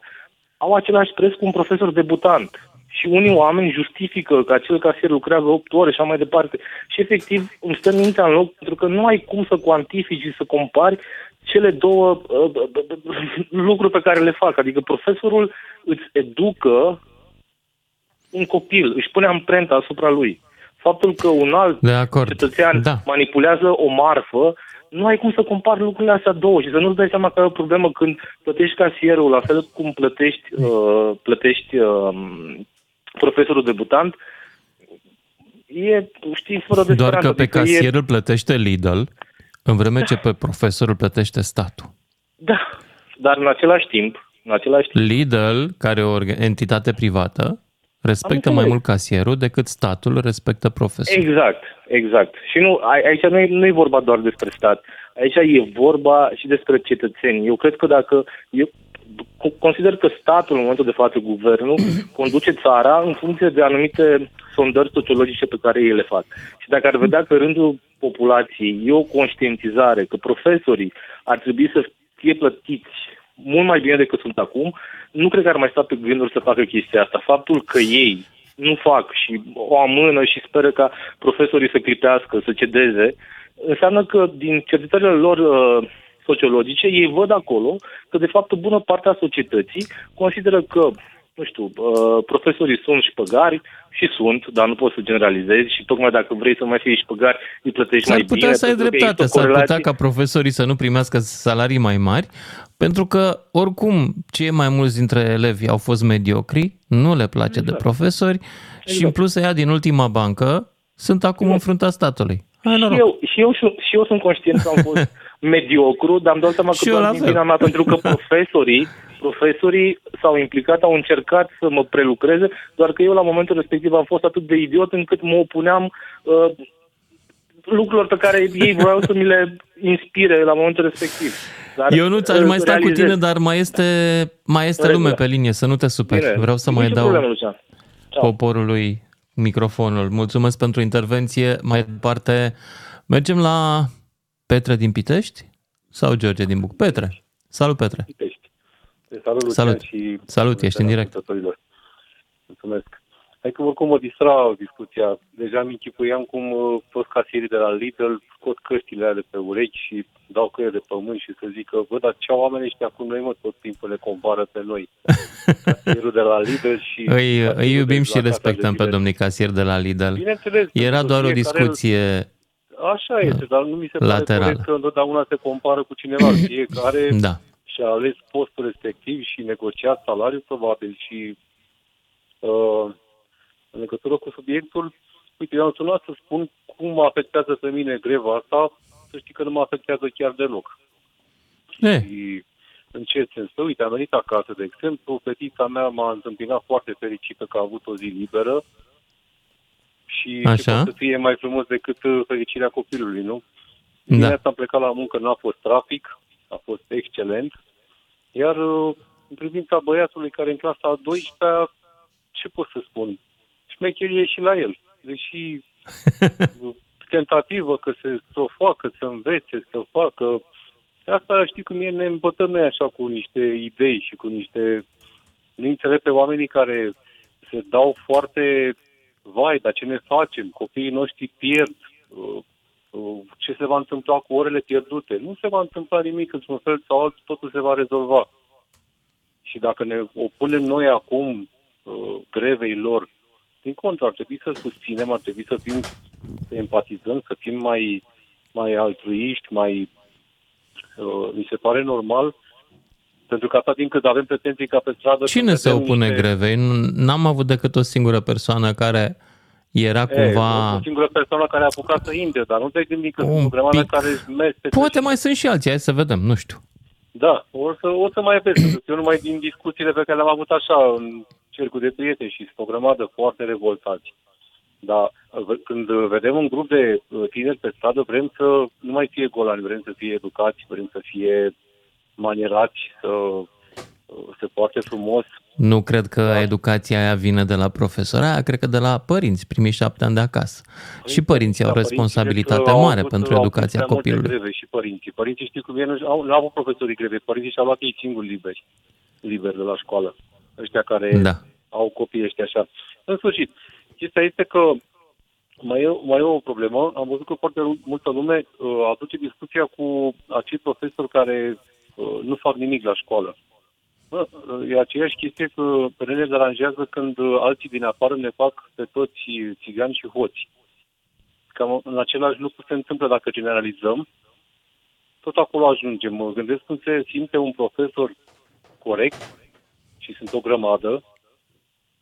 au același preț cu un profesor debutant. Și unii oameni justifică că acel casier lucrează opt ore și așa mai departe. Și efectiv îmi stă mintea în loc, pentru că nu ai cum să cuantifici și să compari ce cele două uh, lucruri pe care le fac. Adică profesorul îți educă un copil, își pune amprenta asupra lui. Faptul că un alt cetățean da. manipulează o marfă, nu ai cum să compari lucrurile astea două și să nu-ți dai seama că ai o problemă când plătești casierul, la fel cum plătești, uh, plătești uh, profesorul debutant. E, știi, fără de Doar că pe că casierul e... plătește Lidl, în vreme da. ce pe profesorul plătește statul. Da, dar în același timp... În același timp... Lidl, care e o entitate privată, respectă mai mult casierul decât statul respectă profesorul. Exact, exact. Și nu, aici nu e, nu e vorba doar despre stat. Aici e vorba și despre cetățeni. Eu cred că dacă... Eu consider că statul, în momentul de față, guvernul, conduce țara în funcție de anumite sondări sociologice pe care ei le fac. Și dacă ar vedea că rândul populației e o conștientizare, că profesorii ar trebui să fie plătiți mult mai bine decât sunt acum, nu cred că ar mai sta pe gânduri să facă chestia asta. Faptul că ei nu fac și o amână și speră ca profesorii să clipească, să cedeze, înseamnă că din cercetările lor uh, sociologice, ei văd acolo că, de fapt, o bună parte a societății consideră că, nu știu, uh, profesorii sunt șpăgari și sunt, dar nu poți să generalizezi și tocmai dacă vrei să mai fii șpăgari, îi plătești mai bine. S-ar putea să ai dreptate, s-ar putea ca profesorii să nu primească salarii mai mari, pentru că, oricum, cei mai mulți dintre elevi au fost mediocri, nu le place exact. de profesori exact. și, în plus, ea din ultima bancă sunt acum exact. în fruntea statului. Hai, și, eu, și, eu, și eu sunt conștient că am fost mediocru, dar am dat seama că doar din vina mea, pentru că profesorii, profesorii s-au implicat, au încercat să mă prelucreze, doar că eu la momentul respectiv am fost atât de idiot încât mă opuneam uh, lucrurilor pe care ei voiau să mi le inspire la momentul respectiv. Dar eu nu ți-aș mai sta realizez. cu tine, dar mai este, mai este lume pe linie, să nu te superi. Bine. Vreau să Bine mai dau problemă, poporului microfonul. Mulțumesc pentru intervenție. Mai departe, mergem la Petre din Pitești sau George din București? Petre. Salut, Petre. Pitești. Salut, Lucian. Salut, și Salut ești în direct. Mulțumesc. Hai că oricum mă distra discuția. Deja mi închipuiam cum toți casierii de la Lidl scot căștile alea de pe urechi și dau căie de pământ și să zică, bă, dar ce oamenii ăștia cu noi, mă, tot timpul le compară pe noi. Casierul de la Lidl și... Îi, îi iubim și respectăm pe domnii casieri de la Lidl. Bineînțeles. Era doar o discuție... Așa este, dar nu mi se pare că întotdeauna se compară cu cineva. Fiecare da. și-a ales postul respectiv și negocia salariul, probabil, și... Uh, în legătură cu subiectul, uite, eu am sunat să spun cum mă afectează pe mine greva asta, să știi că nu mă afectează chiar deloc. E. Și în ce sens? Uite, am venit acasă, de exemplu, fetița mea m-a întâmpinat foarte fericită că a avut o zi liberă și să fie mai frumos decât fericirea copilului, nu? Da. Dimineața am plecat la muncă, n-a fost trafic, a fost excelent, iar în privința băiatului care în clasa a douăsprezecea, ce pot să spun? Șmecherie și la el. Deși tentativă că se strofoacă, să învețe, să facă. Asta știi cum e, ne îmbătăm noi așa cu niște idei și cu niște... Nu înțeleg pe oamenii care se dau foarte... Vai, dar ce ne facem? Copiii noștri pierd. Ce se va întâmpla cu orele pierdute? Nu se va întâmpla nimic, într-un fel sau altul, totul se va rezolva. Și dacă ne opunem noi acum grevei lor, din contră, ar trebui să susținem, ar trebui să fim, să empatizăm, să fim mai, mai altruiști, mai... Uh, mi se pare normal, pentru că atât timp cât avem pretenții ca pe stradă... Cine se opune niște... grevei? N-am avut decât o singură persoană care era cumva... E, o singură persoană care a apucat să intre, dar nu te gândi că sunt programele care merg pe... Poate mai sunt și alții, hai să vedem, nu știu. Da, o să, o să mai vezi, eu numai din discuțiile pe care le-am avut așa... În... cercul de prieteni și sunt o grămadă foarte revoltați. Dar când vedem un grup de tineri pe stradă, vrem să nu mai fie golani, vrem să fie educați, vrem să fie manierați, să se poarte frumos. Nu cred că da. educația aia vine de la profesori, aia cred că de la părinți, primii șapte ani de acasă. Părinții, și părinții au responsabilitate mare au pentru educația copilului. Greve și părinții. Părinții știu cum e, nu au, au profesorii greve, părinții și-au luat ei singuri liberi, liberi de la școală. Ăștia care da. au copii ăștia așa. În sfârșit, chestia este că Mai e, mai e o problemă. Am văzut că foarte multă lume uh, aduce discuția cu acei profesori care uh, nu fac nimic la școală. Bă, e aceeași chestie că pe ne deranjează când alții din afară ne fac pe toți țigani și hoți. Cam în același lucru se întâmplă dacă generalizăm. Tot acolo ajungem. Mă gândesc când se simte un profesor corect, și sunt o grămadă,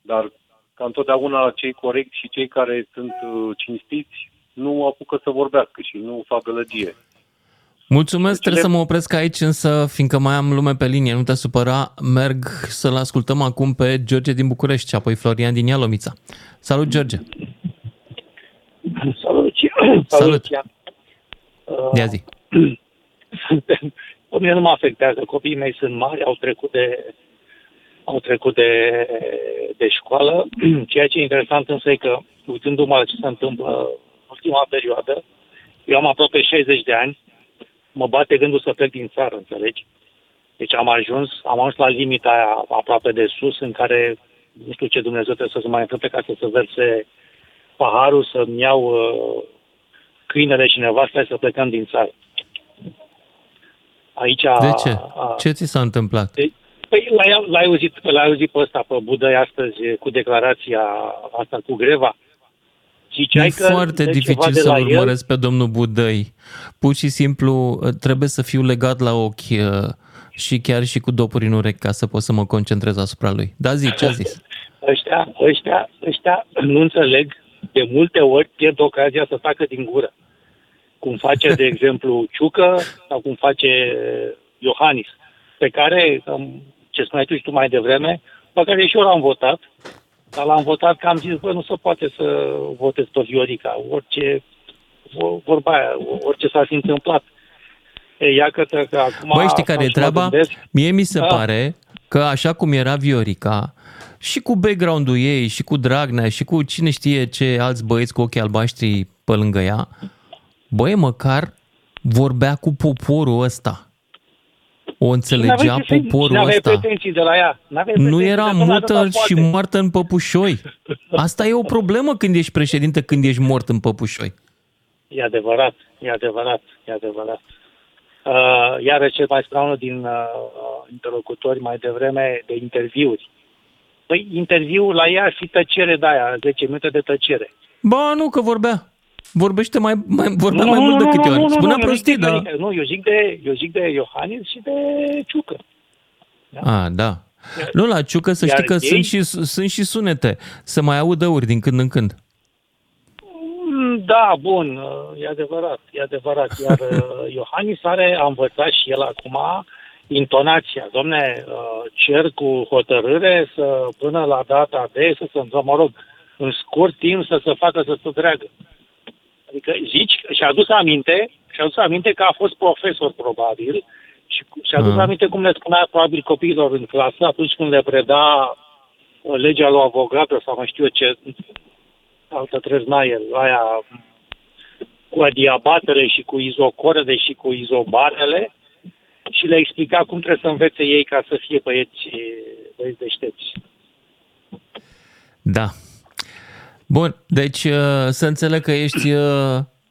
dar ca întotdeauna cei corecți și cei care sunt cinstiți nu apucă să vorbească și nu fac gălăgie. Mulțumesc, deci, trebuie le... să mă opresc aici, însă fiindcă mai am lume pe linie, nu te supăra, merg să-l ascultăm acum pe George din București, apoi Florian din Ialomița. Salut, George! Salut! Salut! Ia zi! Pe mine nu mă afectează, copiii mei sunt mari, au trecut de... au trecut de, de școală. Ceea ce e interesant însă e că, uitându-mă la ce se întâmplă în ultima perioadă, eu am aproape șaizeci de ani, mă bate gândul să plec din țară, înțelegi? Deci am ajuns, am ajuns la limita aia aproape de sus, în care nu știu ce Dumnezeu trebuie să se mai întâmple ca să se verse paharul, să-mi iau uh, câinele și nevasta să plecăm din țară. Aici... A, de ce? A, ce ți s-a întâmplat? De, Păi l-ai, l-ai, auzit, l-ai auzit pe ăsta, pe Budă, astăzi, cu declarația asta, cu greva? Ziceai e că foarte dificil să-l urmăresc el? Pe domnul Budăi. Pur și simplu trebuie să fiu legat la ochi și chiar și cu dopuri în urechi ca să pot să mă concentrez asupra lui. Da, zi, ce a zis? Ăștia, ăștia, ăștia nu înțeleg, de multe ori pierd ocazia să tacă din gură. Cum face, de exemplu, Ciucă sau cum face Iohannis, pe care... ce spuneai tu și tu mai devreme, pe care și eu l-am votat, dar l-am votat că am zis, bă, nu se poate să votez pe Viorica, orice vorba aia, orice s-a fi întâmplat. E, ia că, că acum... Băi, știi care e treaba? Mie mi se da. pare că așa cum era Viorica, și cu background-ul ei, și cu Dragnea, și cu cine știe ce alți băieți cu ochii albaștri pe lângă ea, băi, măcar vorbea cu poporul ăsta. O înțelegea poporul ăsta. Nu era mută și moartă în păpușoi. Asta e o problemă când ești președinte, când ești mort în păpușoi. E adevărat, e adevărat, e adevărat. Uh, iară ce mai spunea unul din uh, interlocutori mai devreme de interviuri. Păi interviul la ea ar fi tăcere de aia, zece minute de tăcere. Ba, nu, că vorbea. Vorbește mai, mai, vorbea nu, mai nu, mult nu, decât eu. Spunea prostii, da. Nu, nu, eu zic de, eu zic de Iohannis și de Ciucă. Da? A, da. Iar, nu, la Ciucă să știi că ei... sunt, și, sunt și sunete. Să mai audă ori din când în când. Da, bun, e adevărat, e adevărat. Iar Iohannis are, a învățat și el acum intonația. Doamne, cer cu hotărâre să până la data de să se întâmplă, mă rog, în scurt timp să se facă să se treagă. Adică zici, și-a adus aminte, și-a adus aminte că a fost profesor, probabil, și și-a adus aminte, cum le spunea, probabil, copiilor în clasă, atunci când le preda legea lui Avogadro, sau nu știu eu ce altă treznaie, aia cu adiabatele și cu izocorele și cu izobarele, și le explica cum trebuie să învețe ei ca să fie băieți, băieți deștepți. Da. Bun, deci să înțeleg că ești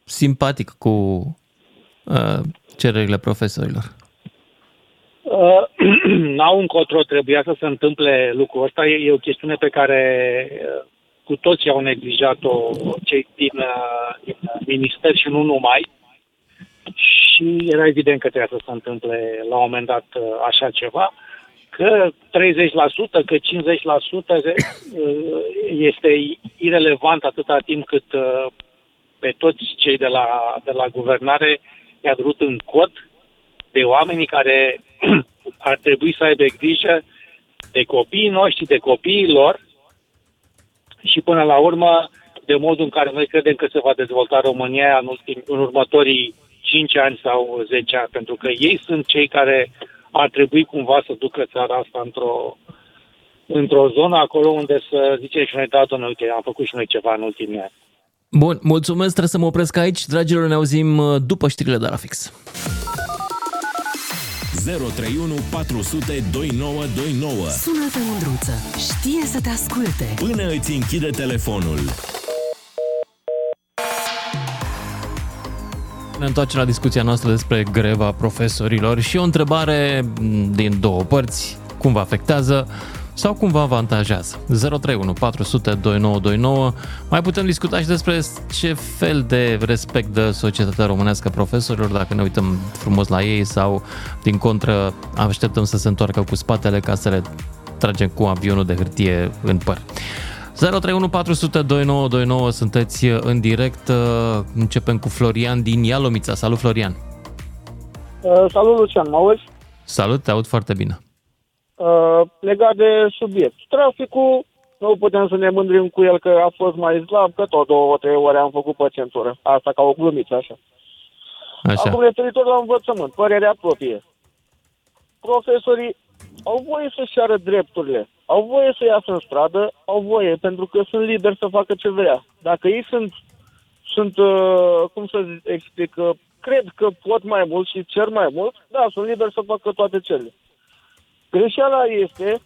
simpatic cu cererile profesorilor. N-au încotro, trebuia să se întâmple lucrul ăsta. E o chestiune pe care cu toți au neglijat-o cei din, din minister și nu numai. Și era evident că trebuia să se întâmple la un moment dat așa ceva. Că treizeci la sută, că cincizeci la sută este irelevant atâta timp cât pe toți cei de la, de la guvernare i-a durut în cot de oamenii care ar trebui să aibă grijă de copiii noștri, de copiii lor și până la urmă de modul în care noi credem că se va dezvolta România în, ultim, în următorii cinci ani sau zece ani, pentru că ei sunt cei care ar trebui cumva să ducă țara asta într-o, într-o zonă acolo unde să zice și noi, da, doamne, uite, am făcut și noi ceva în ultimii ani. Bun, mulțumesc, trebuie să mă opresc aici. Dragilor, ne auzim după știrile de la fix. zero trei unu patru zero zero doi nouă doi nouă. Sună-te, Mândruță, știe să te asculte. Până îți închide telefonul. Ne întoarcem la discuția noastră despre greva profesorilor și o întrebare din două părți, cum vă afectează sau cum vă avantajează. zero trei unu patru zero zero doi nouă doi nouă. Mai putem discuta și despre ce fel de respect dă societatea românească profesorilor, dacă ne uităm frumos la ei sau, din contră, așteptăm să se întoarcă cu spatele ca să le tragem cu avionul de hârtie în păr. zero trei unu patru zero zero doi nouă doi nouă, sunteți în direct. Începem cu Florian din Ialomița. Salut, Florian! Uh, salut, Lucian, mă auzi? Salut, te aud foarte bine. Uh, legat de subiect, traficul, nu putem să ne mândrim cu el că a fost mai slab, că tot două, trei ore am făcut pe centură. Asta ca o glumiță, așa. așa. Acum referitor la învățământ, părerea proprie. Profesorii au voie să-și ceară drepturile, au voie să iasă în stradă, au voie, pentru că sunt liberi să facă ce vrea. Dacă ei sunt, sunt uh, cum să explic, uh, cred că pot mai mult și cer mai mult, da, sunt liberi să facă toate cele. Greșeala este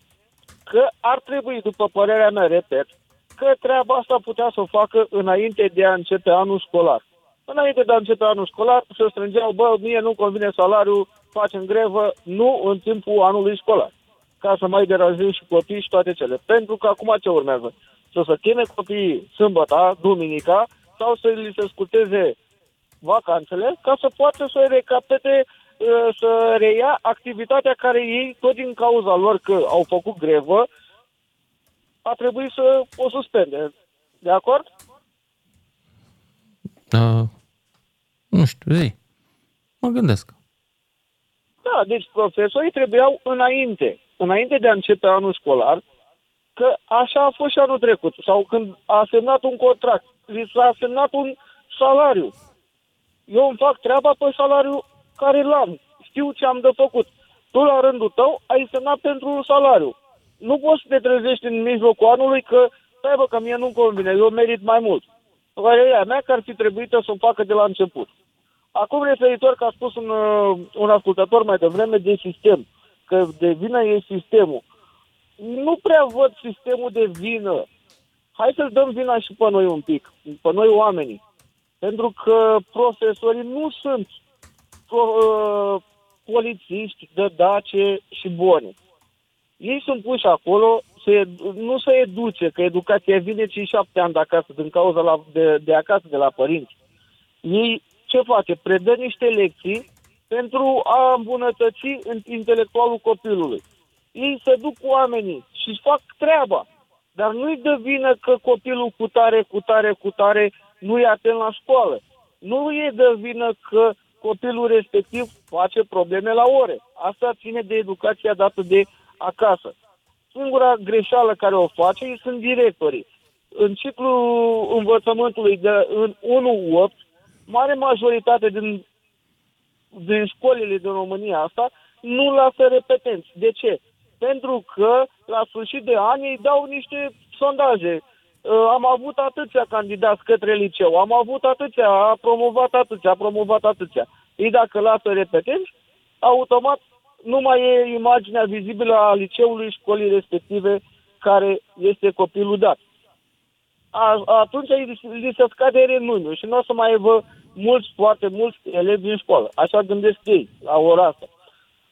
că ar trebui, după părerea mea, repet, că treaba asta putea să o facă înainte de a începe anul școlar. Înainte de a începe anul școlar, se strângeau, bă, mie nu-mi convine salariul, facem grevă, nu în timpul anului școlar, ca să mai deranjăm și copiii și toate cele. Pentru că acum ce urmează? Să se cheme copiii sâmbăta, duminica, sau să li se scurteze vacanțele, ca să poată să recapete, să reia activitatea care ei, tot din cauza lor că au făcut grevă, a trebuit să o suspende. De acord? Uh, nu știu, zi. Mă gândesc. Da, deci profesorii trebuiau înainte, înainte de a începe anul școlar, că așa a fost și anul trecut, sau când a semnat un contract, s-a semnat un salariu. Eu îmi fac treaba pe salariu care l-am, știu ce am de făcut. Tu, la rândul tău, ai semnat pentru un salariu. Nu poți să te trezești în mijlocul anului că, stai bă, că mie nu-mi convine, eu merit mai mult. Părerea mea că ar fi trebuit să o facă de la început. Acum, referitor, că a spus un, un ascultător mai devreme, de sistem, că de vină e sistemul. Nu prea văd sistemul de vină. Hai să-l dăm vina și pe noi un pic, pe noi oamenii. Pentru că profesorii nu sunt polițiști de dace și boni. Ei sunt puși acolo, se, nu se educe, că educația vine cei șapte ani de acasă, din cauza la, de, de acasă, de la părinți. Ei ce face? Predă niște lecții pentru a îmbunătăți intelectualul copilului. Ei se duc cu oamenii și fac treaba, dar nu-i dă vină că copilul cu tare, cu tare, cu tare nu e atent la școală. Nu e dă vină că copilul respectiv face probleme la ore. Asta ține de educația dată de acasă. Singura greșeală care o face sunt directorii. În ciclul învățământului de în unu opt, mare majoritate din, din școlile din România asta nu lasă repetenți. De ce? Pentru că la sfârșit de an ei dau niște sondaje. Am avut atâția candidați către liceu, am avut atâția, a promovat atâția, a promovat atâția. Ei dacă lasă repetenți, automat nu mai e imaginea vizibilă a liceului, școlii respective care este copilul dat. A, atunci li se scade renuniul și nu o să mai vă mulți, foarte mulți elevi în școală. Așa gândesc ei la ora asta.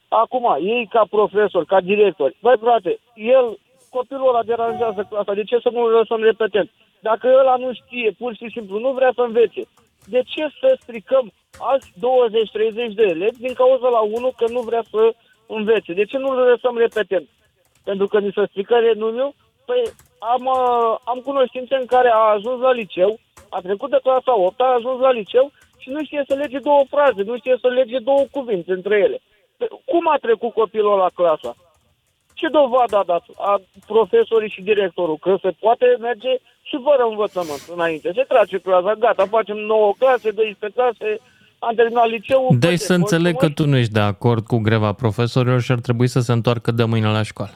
Acum, ei ca profesori, ca directori, băi frate, el... copilul ăla deranjează clasa, de ce să nu-l lăsăm repetent? Dacă ăla nu știe, pur și simplu, nu vrea să învețe, de ce să stricăm alți douăzeci treizeci de elevi din cauza la unul că nu vrea să învețe? De ce nu-l lăsăm repetent? Pentru că ni se strică renuniul? Păi am, am cunoștințe în care a ajuns la liceu, a trecut de clasa opt, a ajuns la liceu și nu știe să lege două fraze, nu știe să lege două cuvinte între ele. Păi, cum a trecut copilul la clasa? Ce dovadă a dat a profesorii și directorul? Că se poate merge și fără învățământ înainte. Se trage clasa, gata, facem nouă clase, douăsprezece clase, am terminat liceul. Deci să înțeleg că tu nu ești de acord cu greva profesorilor și ar trebui să se întoarcă de mâine la școală.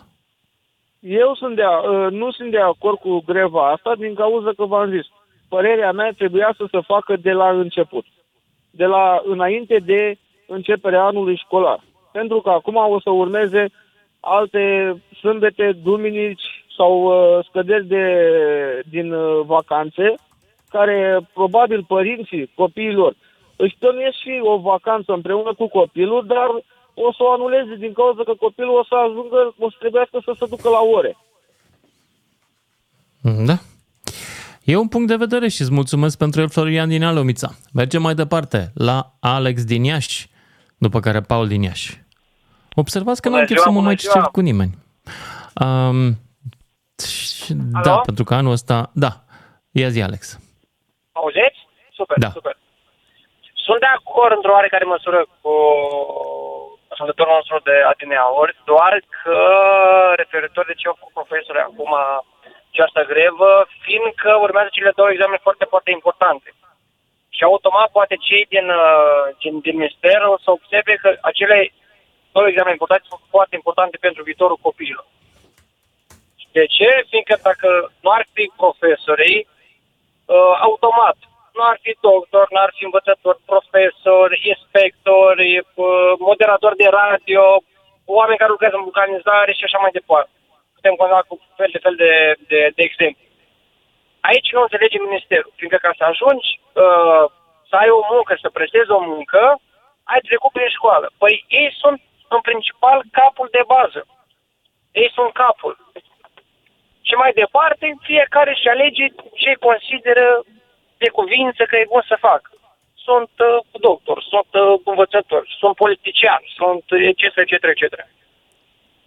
Eu sunt de, nu sunt de acord cu greva asta din cauza că v-am zis. Părerea mea trebuia să se facă de la început. De la înainte de începerea anului școlar. Pentru că acum o să urmeze alte sâmbete, duminici sau uh, scăderi de, din uh, vacanțe, care probabil părinții copiilor își plănuiesc și o vacanță împreună cu copilul, dar o să o anuleze din cauza că copilul o să ajungă, o să trebuiască să se ducă la ore. Da. E un punct de vedere și îți mulțumesc pentru el, Florian din Ialomița. Mergem mai departe la Alex din Iași, după care Paul din Iași. Observați că nu am chef să mă mai cert cu nimeni. Um, da, pentru că anul ăsta... Da, ia zi, Alex. Auziți? Super, da. Super. Sunt de acord într-o oarecare măsură cu ascultătorul nostru de adineauri, doar că referitor de ce au făcut profesorii acum această grevă, fiindcă urmează cele două examene foarte, foarte importante. Și automat poate cei din, din, din minister o să observe că acele două examene importante sunt foarte importante pentru viitorul copiilor. De ce? Fiindcă dacă nu ar fi profesorii, automat nu ar fi doctor, nu ar fi învățător, profesor, inspector, moderator de radio, oameni care lucrează în vulcanizare și așa mai departe. Putem continua cu fel de fel de, de, de exemplu. Aici nu înțelege ministerul, fiindcă ca să ajungi uh, să ai o muncă, să prestezi o muncă, ai trecut prin școală. Păi ei sunt în principal capul de bază. Ei sunt capul. Și mai departe, fiecare își alege ce consideră de cuvință că e bun să facă. Sunt uh, doctor, sunt uh, învățător, sunt politician, sunt et cetera, et cetera, et cetera.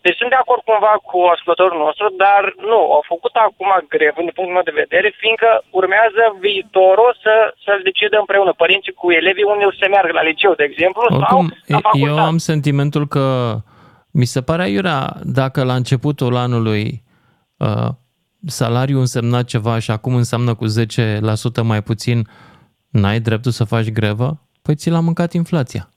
Deci sunt de acord cumva cu ascultătorul nostru, dar nu, au făcut acum grevă, din punctul meu de vedere, fiindcă urmează viitorul să, să-l decidă împreună părinții cu elevii, unde se meargă la liceu, de exemplu, oricum, sau la facultate. Eu am sentimentul că, mi se pare aiurea, dacă la începutul anului uh, salariul însemna ceva și acum înseamnă cu zece la sută mai puțin, n-ai dreptul să faci grevă? Păi ți l-a mâncat inflația.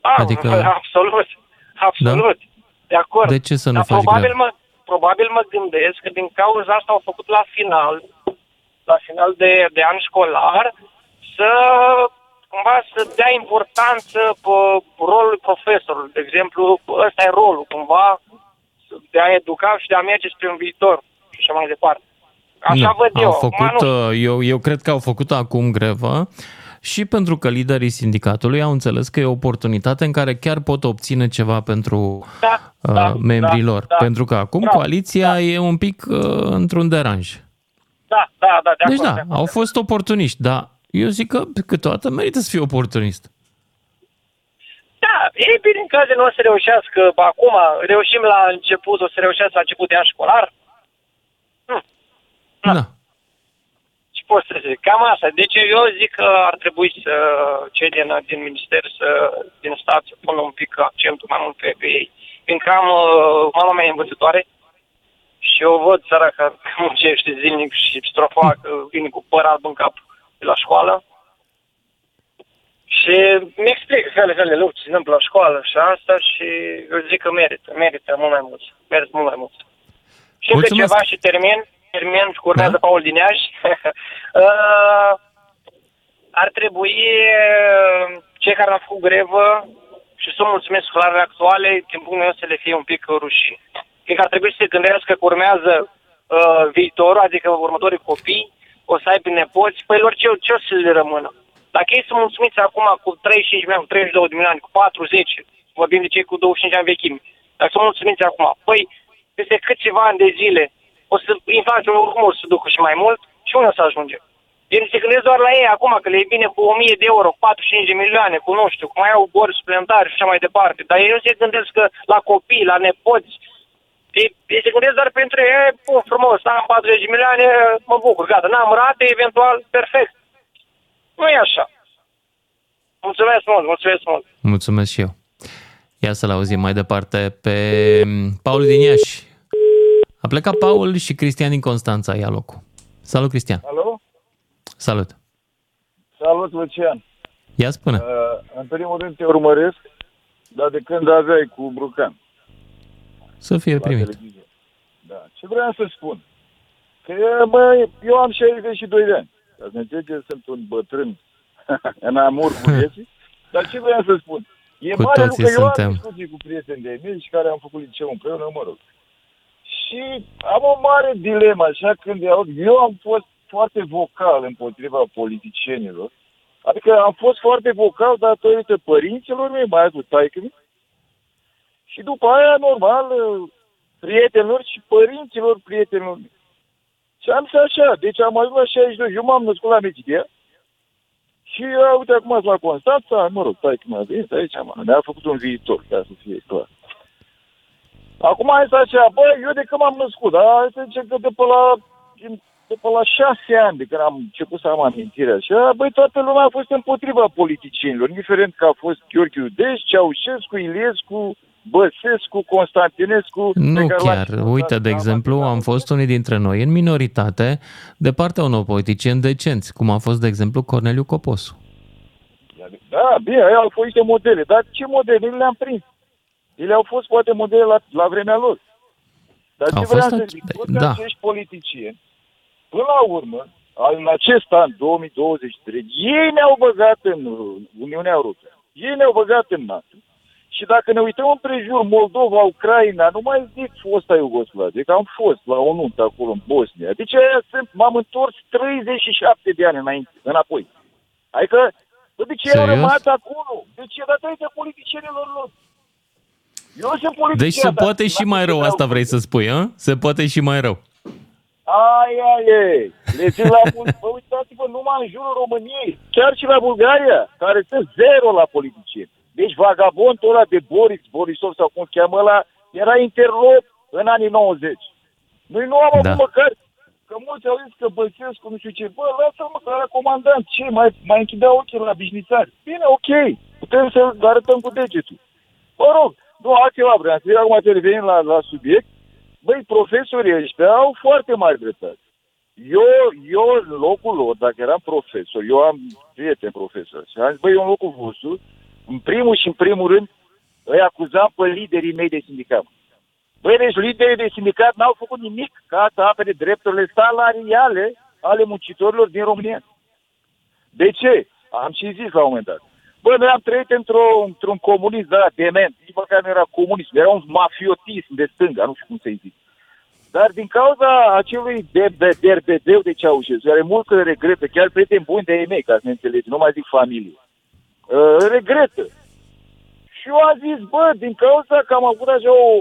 Da, adică... absolut, absolut. Da? De acord. De ce să nu faci probabil greu? Mă, probabil mă gândesc că din cauza asta au făcut la final, la final de, de an școlar, să cumva să dea importanță pe rolul profesorului. De exemplu, ăsta e rolul, cumva, de a educa și de a merge spre un viitor și așa mai departe. Așa nu, văd eu. Făcut, eu. Eu cred că au făcut acum grevă și pentru că liderii sindicatului au înțeles că e o oportunitate în care chiar pot obține ceva pentru da, uh, da, membrii da, lor. Da, pentru că acum da, coaliția da. e un pic uh, într-un deranj. Da, da, da. De deci acord, da, de acord, au fost oportuniști, dar eu zic că câteodată merită să fii oportunist. Da, e bine în cazul nostru să reușească acum, reușim la început, o să reușească la început de an școlar. Hm. Da. da. Pot să zic, cam asta. Deci eu zic că ar trebui să cei din, din minister, să, din stat, să pună un pic accentul mai mult pe, pe ei. Fiindcă am mama mea învățătoare și eu văd săraca că muncește zilnic și strofoac, vine cu păr alb în cap de la școală. Și mi explic fel de fel de lucruri ce se întâmplă la școală și asta și eu zic că merită, merită mult mai mult. Merită mult mai mult. Și încă ceva și termin. Termin și urmează Paul din Iași. uh, ar trebui cei care au făcut grevă și sunt mulțumesc salariile actuale, din punctul meu să le fie un pic rușine. Cred că ar trebui să se gândească că urmează uh, viitorul, adică următorii copii, o să aibă nepoți, păi lor ce, ce o să le rămână? Dacă ei sunt mulțumiți acum cu treizeci și cinci de milioane, cu treizeci și doi de milioane, cu patruzeci, vorbim de cei cu douăzeci și cinci de ani vechimi, dacă sunt mulțumiți acum, păi peste câțiva ani de zile, o să inflația oricum o să ducă și mai mult și unde o să ajunge? Ei se gândesc doar la ei acum, că le e bine cu o mie de euro, cu patruzeci și cinci de milioane, cu nu știu, cu mai au ori suplimentare și așa mai departe. Dar ei nu se gândesc că la copii, la nepoți. Ei, ei se gândesc doar pentru ei, bun, frumos, am patruzeci de milioane, mă bucur, gata, n-am rate, eventual, perfect. Nu e așa. Mulțumesc mult, mulțumesc mult. Mulțumesc și eu. Ia să-l auzim mai departe pe Paul din Iași. A plecat Paul și Cristian din Constanța ia locul. Salut, Cristian! Alo? Salut! Salut, Lucian! Ia spune! Uh, în primul rând te urmăresc, dar de când aveai cu Brucan? Să fie primit. Televizie. Da. Ce vreau să spun? Că bă, eu am șaizeci și doi de ani. Dar să înțelegeți, sunt un bătrân în amor cu vieții. Dar ce vreau să spun? E cu mare lucru, eu am discuții cu prieteni de mine și care am făcut liceu împreună, mă rog. Și am o mare dilemă, așa, când eu am fost foarte vocal împotriva politicienilor, Adică am fost foarte vocal datorită părinților mei, mai ales taică-mi. Și după aia, normal, prietenilor și părinților prietenilor mei. Și am zis așa, deci am ajuns la șaizeci și doi, eu m-am născut la Megidia. Și uh, uite, acum sunt la Constanța, mă rog, taică m-a venit aici, mă, ne-a făcut un viitor, ca să fie clar. Acum am zis așa, bă, eu de când m-am născut, dar să zicem că de pe la... După la șase ani de când am început să am amintire așa, băi, toată lumea a fost împotriva politicienilor, indiferent că a fost Gheorghe Udeș, Ceaușescu, Iliescu, Băsescu, Constantinescu... Nu chiar. Uite, de exemplu, am fost unii dintre noi în minoritate de partea unor politicieni decenți, cum a fost, de exemplu, Corneliu Coposu. Da, bine, aia au fost niște modele, dar ce modele? Le-am prins. Ele au fost, poate, modele la, la vremea lor. Dar au ce vreau să zic, da. Acești politicieni, până la urmă, în acest an, două mii douăzeci și trei, ei ne-au băgat în Uniunea Europeană, ei ne-au băgat în NATO. Și dacă ne uităm împrejur, Moldova, Ucraina, nu mai zic fosta Iugoslavie, că am fost la o nuntă acolo în Bosnia. Deci aia sunt, m-am întors treizeci și șapte de ani înainte, înapoi. Adică, de ce au rămas acolo? De ce? Datorită politicienilor lor. Eu sunt politician. Deci se poate dar, și mai rău, asta vrei să spui, a? Se poate și mai rău. Ai, ai, ai, le zic la Bulgaria, bă, uitați-vă, numai în jurul României, chiar și la Bulgaria, care sunt zero la politicieni. Deci vagabondul ăla de Boris, Borisov sau cum se cheamă ăla, era interlop în anii nouăzeci. Noi nu am avut da. măcar, că mulți au zis că Băsescu, nu știu ce, bă, lasă-l măcar la comandant, ce, mai, mai închidea ochii la bișnițari. Bine, ok, putem să-l arătăm cu degetul. Mă rog, nu, altceva vreau, să acum te revenim la, la subiect. Băi, profesorii ăștia au foarte mari dreptate. Eu, eu, în locul lor, dacă eram profesor, eu am prieteni profesori, și am zis, băi, eu în locul vostru, în primul și în primul rând, îi acuzam pe liderii mei de sindicat. Băi, deci liderii de sindicat n-au făcut nimic ca să apere drepturile salariale ale muncitorilor din România. De ce? Am și zis la un moment dat. Bă, noi am trăit într-o, într-un comunism de la dement, nici măcar nu era comunism, era un mafiotism de stânga, nu știu cum să-i zic. Dar din cauza acelui derbedeu de Ceaușescu, care mult că regretă, chiar prieteni buni de ei mei, ca să ne înțelegi, nu mai zic familie, uh, regretă. Și eu am zis, bă, din cauza că am avut așa o,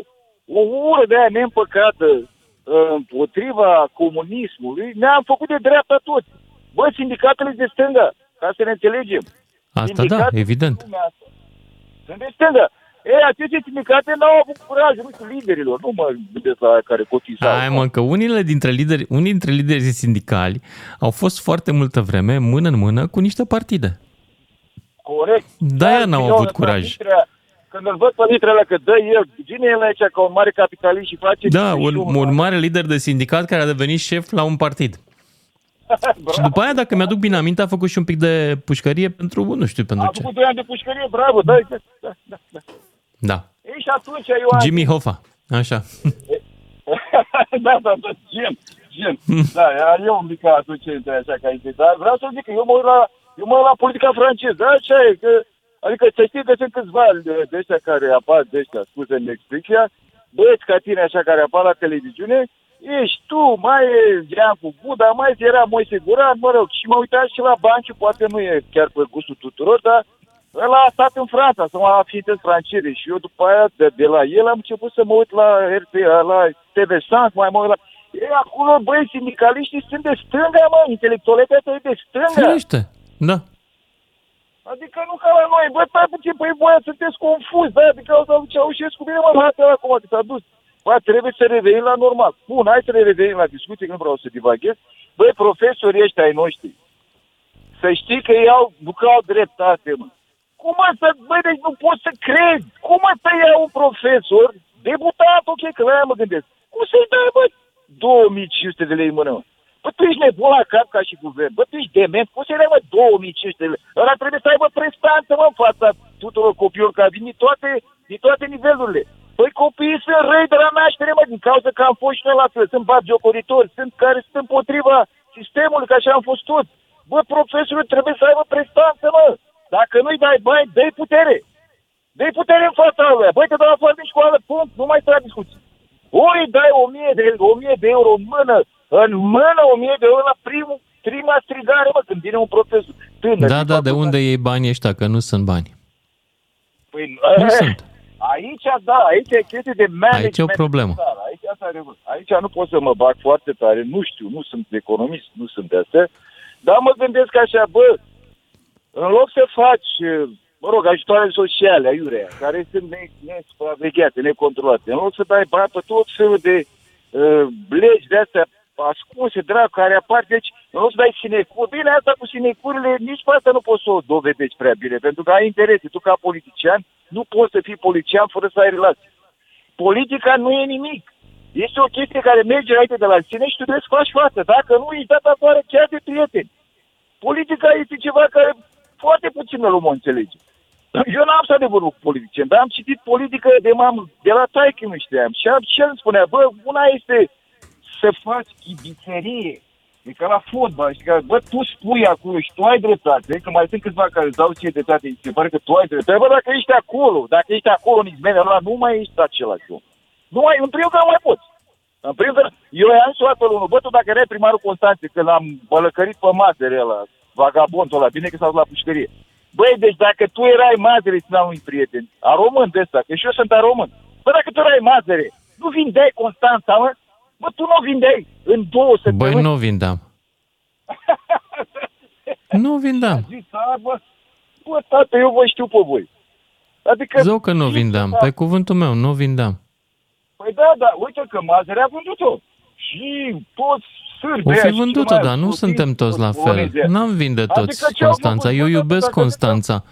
o ură de aia neîmpăcată uh, împotriva comunismului, ne-am făcut de dreapta toți. Bă, sindicatele de stânga, ca să ne înțelegem. Asta da, evident. Asta. Sunt de stânga. Ei, aceste sindicate n-au avut curajul, nu știu, liderilor. Nu mă gândesc la care cotiza. Hai mă, că unii dintre lideri, unii dintre liderii sindicali au fost foarte multă vreme mână în mână cu niște partide. Corect. De-aia n-au avut curaj. Când îl văd pe liderele că dă el, vine el aici ca un mare capitalist și face... Da, un, un mare lider de sindicat care a devenit șef la un partid. Și după aia, dacă mi-aduc bine aminte, a făcut și un pic de pușcărie pentru, nu știu pentru a ce. A făcut doi ani de pușcărie, bravo, da, da, da. da. da. E, și atunci eu Jimmy am... Hoffa, așa. da, da, da, gen, gen. Da, e un mic atunci, așa, ca idei, dar vreau să zic că eu mă uit la, eu mă uit la politica franceză, așa e, că, adică să știi că sunt câțiva de ăștia care apar, de ăștia, scuze-mi explicia, băieți ca tine, așa, care apar la televiziune, ești tu, mai eram cu Budă, mai era Moise Guran, mă rog, și mă uitam și la Banciu, poate nu e chiar pe gustul tuturor, dar ăla a stat în Franța, să mă aființez franceze și eu după aia de, de la el am început să mă uit la R T A, la T V Sans, mai mă uit la... E, acolo, băi, sindicaliștii sunt de stânga, mă, intelectualitatea asta e de stânga. Firește, da. Adică nu ca la noi, bă, stai puțin, păi voi sunteți confuzi, da, adică o să aduce Ceaușescu, bine mă, la fel acum, că s-a dus. Bă, trebuie să revenim la normal. Bun, hai să ne revenim la discuții, că nu vreau să divaghez. Băi, profesorii ăștia ai noștri, să știi că ei au, nu că au dreptate, mă. Cum asta, băi, deci nu poți să crezi. Cum asta ia un profesor debutat, ok, că la aia mă gândesc. Cum să-i dai, bă, două mii cinci sute de lei în mână, mă? Bă, tu ești nebun la cap ca și guvern. Bă, tu ești dement. Cum să-i dai, bă, două mii cinci sute de lei? Ăla trebuie să aibă prestanță, mă, în fața tuturor copiilor care vin din toate, din toate nivelurile. Păi copiii sunt răi de la naștere, mă, din cauza că am fost și noi la fel. Sunt batjocoritori, sunt care sunt împotriva sistemului, că așa am fost toți. Bă, profesorul trebuie să aibă prestanță, mă. Dacă nu-i dai bani, dă-i putere. Dă-i putere în fața aia. Băi, te dau afară din școală, punct, nu mai stai la discuții. Ori dai o mie de euro în mână, în mână o mie de euro la primul prima strigare, mă, când vine un profesor tânăr. Da, da, de unde iei banii ăștia, că nu sunt bani? Păi, nu sunt. Aici, da, aici e chestie de management. Aici e o problemă. Aici, asta e, aici nu pot să mă bag foarte tare, nu știu, nu sunt economist, nu sunt de astea, dar mă gândesc așa, bă, în loc să faci, mă rog, ajutoare sociale, aiurea, care sunt nesupravegheate, necontrolate, în loc să dai bani pe tot felul de uh, legi de astea ascunse, drag, care apar, deci în loc să dai sinecuri, bine, asta cu sinecurile, nici pe asta nu poți să o dovedești prea bine, pentru că ai interese, tu ca politician, nu poți să fii polițian fără să ai relații. Politica nu e nimic. Este o chestie care merge înainte de la sine și tu trebuie să faci față. Dacă nu, îi dat afară chiar de prieteni. Politica este ceva care foarte puțină lumea înțelege. Eu n-am stat de vorbă cu politicieni, dar am citit politică de mamă, de la taică nu știam. Și am, și el îmi spunea, bă, una este să faci chibițerie. E ca la fotbal, știi, că, bă, tu spui acolo și tu ai dreptate, că mai sunt câțiva care îți dau ție dreptate, îți se pare că tu ai dreptate, bă, dacă ești acolo, dacă ești acolo în izmenea ăla, nu mai ești același om. Nu mai, în primul că nu mai poți. În primul că, eu i-am suat pe unul, bă, tu dacă erai primarul Constanței, că l-am bălăcărit pe mazere ăla, vagabondul ăla, bine că s-a dus la pușcărie. Băi, deci dacă tu erai mazere, ți n-am unui prieten, a român de ăsta, că și eu sunt a român, bă, dacă tu erai mazere, nu vindeai Constanța, mă? Bă, tu nu vindeai în două săptămâni. Băi, nu vindeam. Nu vindeam. Bă, tată, eu vă știu pe voi. Adică... Zău că nu vindeam, pe cuvântul meu, nu vindeam. Păi da, da, uite că mazărea a vândut-o. Și toți sârbi... O fi vândut-o, dar nu suntem toți la fel. N-am vinde toți Constanța, eu iubesc Constanța.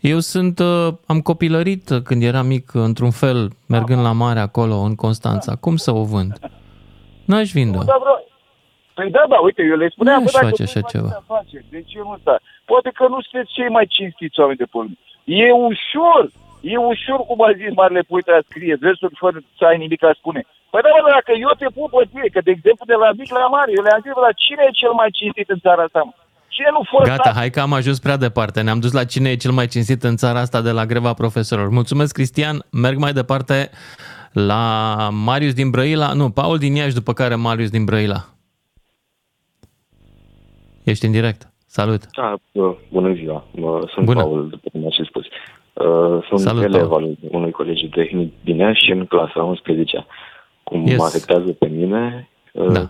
Eu sunt, am copilărit când eram mic, într-un fel, mergând la mare acolo, în Constanța. Cum să o vând? N-aș vinde-o. Păi da, da, uite, eu le spuneam, bă, dacă așa ceva. Face, deci eu nu sta. Poate că nu sunteți cei mai cinstiți oameni de pământ. E ușor, e ușor, cum a zis Marele Poet, a scrie versuri fără să ai nimic a spune. Păi da, bă, dacă eu te pun pe tine, că de exemplu de la mic la mare, eu le-am zis, la cine e cel mai cinstit în țara asta, mă? Cine nu forța? Gata, hai că am ajuns prea departe. Ne-am dus la cine e cel mai cinstit în țara asta de la greva profesorilor. Mulțumesc, Cristian, merg mai departe la Marius din Brăila, nu, Paul din Iași, după care Marius din Brăila. Ești în direct. Salut! Da, bună ziua! Sunt bună. Paul, după cum ați spus. Sunt Salut, elev Paul. al unui colegiu tehnic din Iași și în clasa unsprezecea. Cum yes. mă afectează pe mine, da.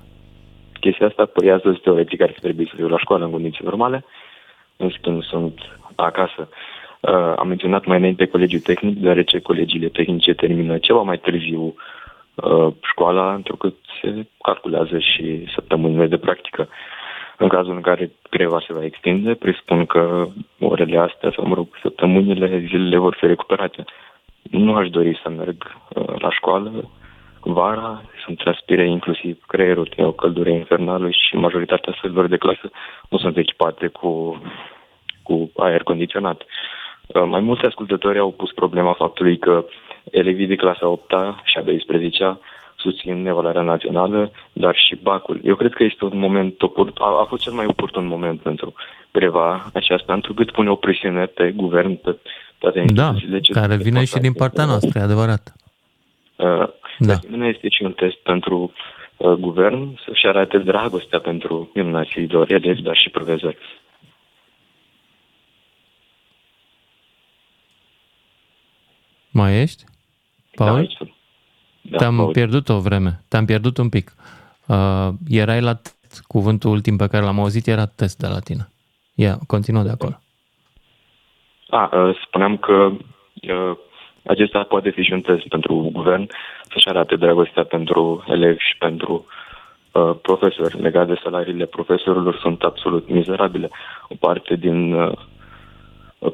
Chestia asta, păi astăzi teoretic ar fi trebuit să fiu la școală în condiții normale, în schimb sunt acasă. Am menționat mai înainte colegiul tehnic, deoarece colegiile tehnice termină ceva mai târziu școala, întrucât se calculează și săptămânile de practică. În cazul în care greva se va extinde, presupun că orele astea, sau mă rog, săptămânile, zilele vor fi recuperate. Nu aș dori să merg uh, la școală vara, să-mi transpire inclusiv creierul, e o căldură infernală și majoritatea sălilor de clasă nu sunt echipate cu, cu aer condiționat. Uh, mai mulți ascultători au pus problema faptului că elevii de clasa a opta și a a douăsprezecea susțin evaluarea națională, dar și bacul. Eu cred că este un moment oportun, a, a fost cel mai oportun moment pentru greva aceasta, întrucât pune o presiune pe guvern, pe toate instituțiile. Da, care vine și din partea noastră, e adevărat. Uh, da. Nu este și un test pentru uh, guvern să-și arate dragostea pentru gimnaziilor, elevi, dar și profesori. Mai ești? Paul? Da, aici sunt. Da, Te-am Paul. pierdut o vreme, te-am pierdut un pic. Uh, erai la test, cuvântul ultim pe care l-am auzit era test de la tine. Ia, continuă de acolo. A, uh, spuneam că uh, acesta poate fi și un test pentru guvern, să-și arate dragostea pentru elevi și pentru uh, profesori. Legat de salariile profesorilor sunt absolut mizerabile. O parte din... Uh,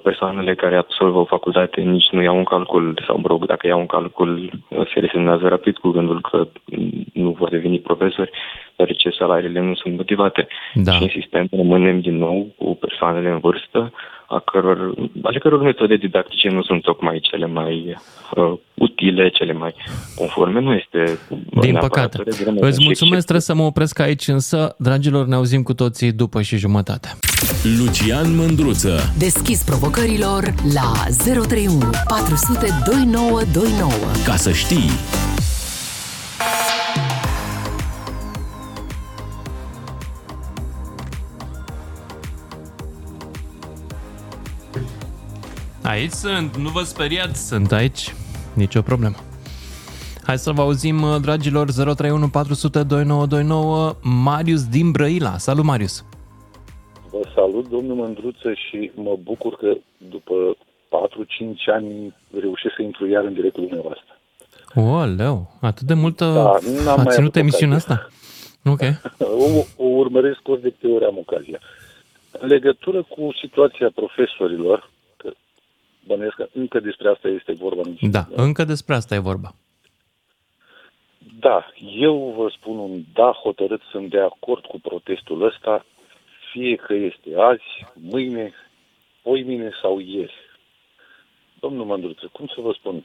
persoanele care absolvă o facultate nici nu iau un calcul, sau mă rog, dacă iau un calcul, se resemnează rapid cu gândul că nu vor deveni profesori, deoarece salariile nu sunt motivate. Da. Și în sistem rămânem din nou cu persoanele în vârstă, a căror, ale căror metode didactice nu sunt tocmai cele mai uh, utile, cele mai conforme, nu este... Din păcate. Îți mulțumesc, trebuie să mă opresc aici, însă, dragilor, ne auzim cu toții după și jumătate. Lucian Mândruță. Deschis provocărilor la zero trei unu patru zero zero doi nouă doi nouă. Ca să știi... Aici sunt, nu vă speriați, sunt aici, nicio problemă. Hai să vă auzim, dragilor, zero trei unu patru zero zero doi nouă doi nouă, Marius din Brăila. Salut, Marius! Vă salut, domnul Mândruță, și mă bucur că după patru-cinci ani reușesc să intru iar în directul dumneavoastră. Oleu, atât de mult da, a ținut emisiunea asta? Ok. O, o urmăresc ori de câte ori am ocazia. În legătură cu situația profesorilor, că bănuiesc că încă despre asta este vorba. Da, încă despre asta e vorba. Da, eu vă spun un da hotărât, sunt de acord cu protestul ăsta, fie că este azi, mâine, poimine sau ieri. Domnul Mândruță, cum să vă spun?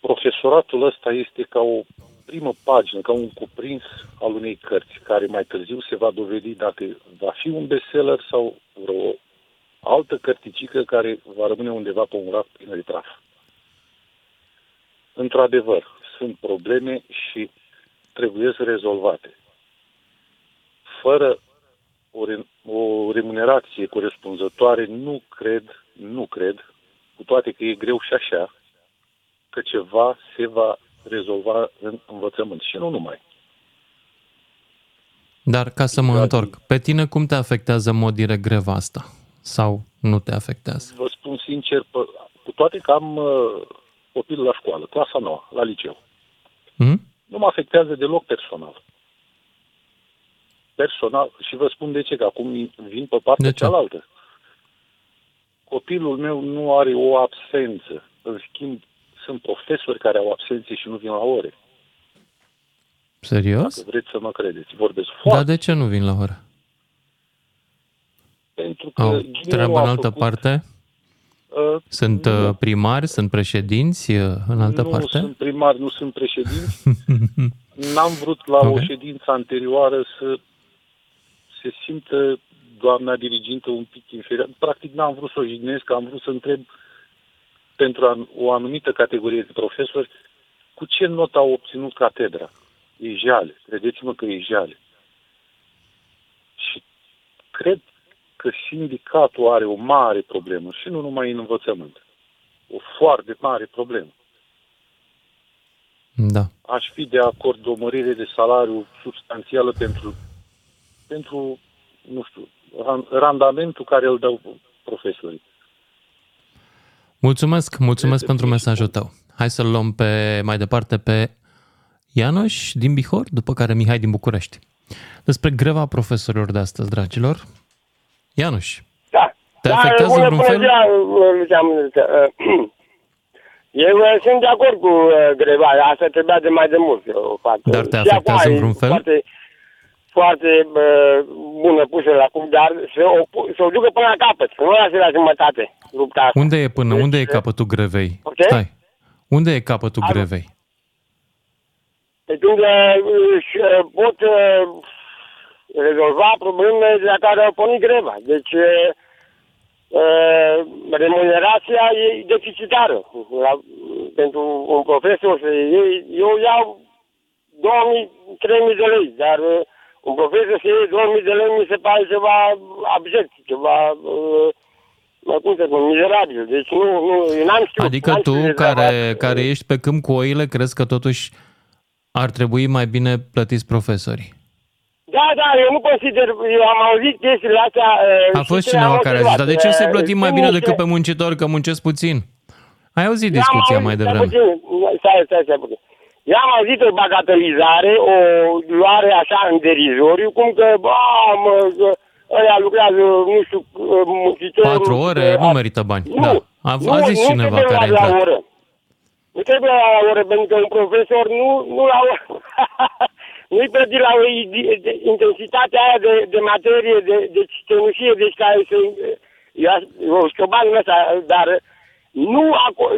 Profesoratul ăsta este ca o primă pagină, ca un cuprins al unei cărți, care mai târziu se va dovedi dacă va fi un bestseller sau vreo altă cărticică care va rămâne undeva pe un raft plină de praf. Într-adevăr, sunt probleme și trebuie să rezolvate. Fără o, re- o remunerație corespunzătoare, nu cred, nu cred, cu toate că e greu și așa, că ceva se va rezolva în învățământ și nu numai. Dar ca să mă exact. întorc, pe tine cum te afectează în mod direct greva asta? Sau nu te afectează? Vă spun sincer, cu toate că am uh, copil la școală, clasa nouă, la liceu. Mm? Nu mă afectează deloc personal. Personal, și vă spun de ce, că acum vin pe partea cealaltă. Copilul meu nu are o absență. În schimb, sunt profesori care au absențe și nu vin la ore. Serios? Dacă vreți să mă credeți. Vorbesc foarte... Dar de ce nu vin la ore? Pentru că... Au treabă în altă făcut... parte? Uh, sunt nu. primari? Sunt președinți în altă nu parte? Nu sunt primari, nu sunt președinți. N-am vrut la okay. o ședință anterioară să se simtă doamna dirigintă un pic inferioară. Practic n-am vrut să o jignesc, am vrut să întreb pentru o anumită categorie de profesori, cu ce notă au obținut catedra? E jale. Credeți-mă că e jale. Și cred că sindicatul are o mare problemă, și nu numai în învățământ. O foarte mare problemă. Da. Aș fi de acord o mărire de salariu substanțială pentru, pentru nu știu, randamentul care îl dau profesorii. Mulțumesc, mulțumesc pentru mesajul tău. Hai să-l luăm pe, mai departe pe Ianoș din Bihor, după care Mihai din București. Despre greva profesorilor de astăzi, dragilor. Ianoș, da. te da, afectează bună, într-un fel? Ziua, eu sunt de acord cu greva, asta trebuia de mai de mult. Dar te afectează acum, într-un fel? Foarte, foarte bună pusă la cum, dar să o, să o ducă până la capăt, nu lasă la jumătate. Lupta. Unde e până? Unde e capătul grevei? Okay. Stai. Unde e capătul Am... grevei? Pentru că își pot rezolva problemele de la care au pornit greva. Deci remunerația e deficitară. La, pentru un profesor, eu iau două mii, trei mii de lei, dar un profesor să iei două mii de lei mi se pare ceva abject, ceva... Cum să spun, mizerabil. Deci nu, nu, eu n-am știut. Adică n-am tu, știut care, care ești pe câmp cu oile, crezi că totuși ar trebui mai bine plătiți profesorii? Da, da, eu nu consider, eu am auzit chestiile astea... A fost cineva care a zis, dar de ce să plătim mai bine decât pe muncitori, că muncesc puțin? Ai auzit discuția mai devreme? Stai, stai, stai puțin. Eu am auzit o bagatelizare, o luare așa în derizoriu, cum că, bă, mă... Ăia lucrează, nu știu, muncitorul... Patru ore, nu merită bani. Nu, da. a, nu, a zis cineva nu trebuie la, la oră. Nu trebuie la oră, pentru că un profesor nu, nu la oră. Nu-i plăti la oră intensitatea aia de, de materie, de, de cenușie, deci care se... Eu știu banul ăsta, dar nu... Aco-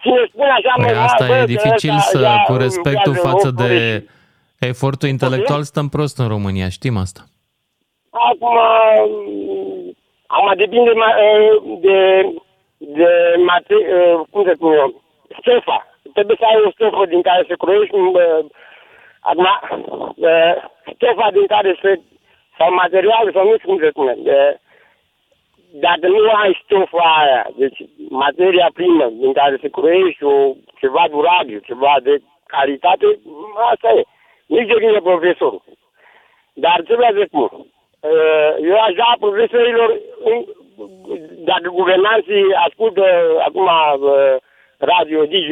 Cine spune așa... Păi mă, asta e dificil ăsta, să, ea, cu respectul față de și... efortul intelectual, stăm prost în România, știm asta. Acum, acum depinde de, de, de cum să spun eu, stefa. Trebuie să ai o stefă din care se croiești, acum, stefa din care se, sau material, sau nu știu cum se spune. Dacă nu ai stofa aia, deci materia primă din care se croiești o, ceva durabil, ceva de calitate, asta e. Nici de bine profesorul. Dar trebuie să spun, eu aș da profesorilor, dacă guvernanții ascultă acum radio, D J...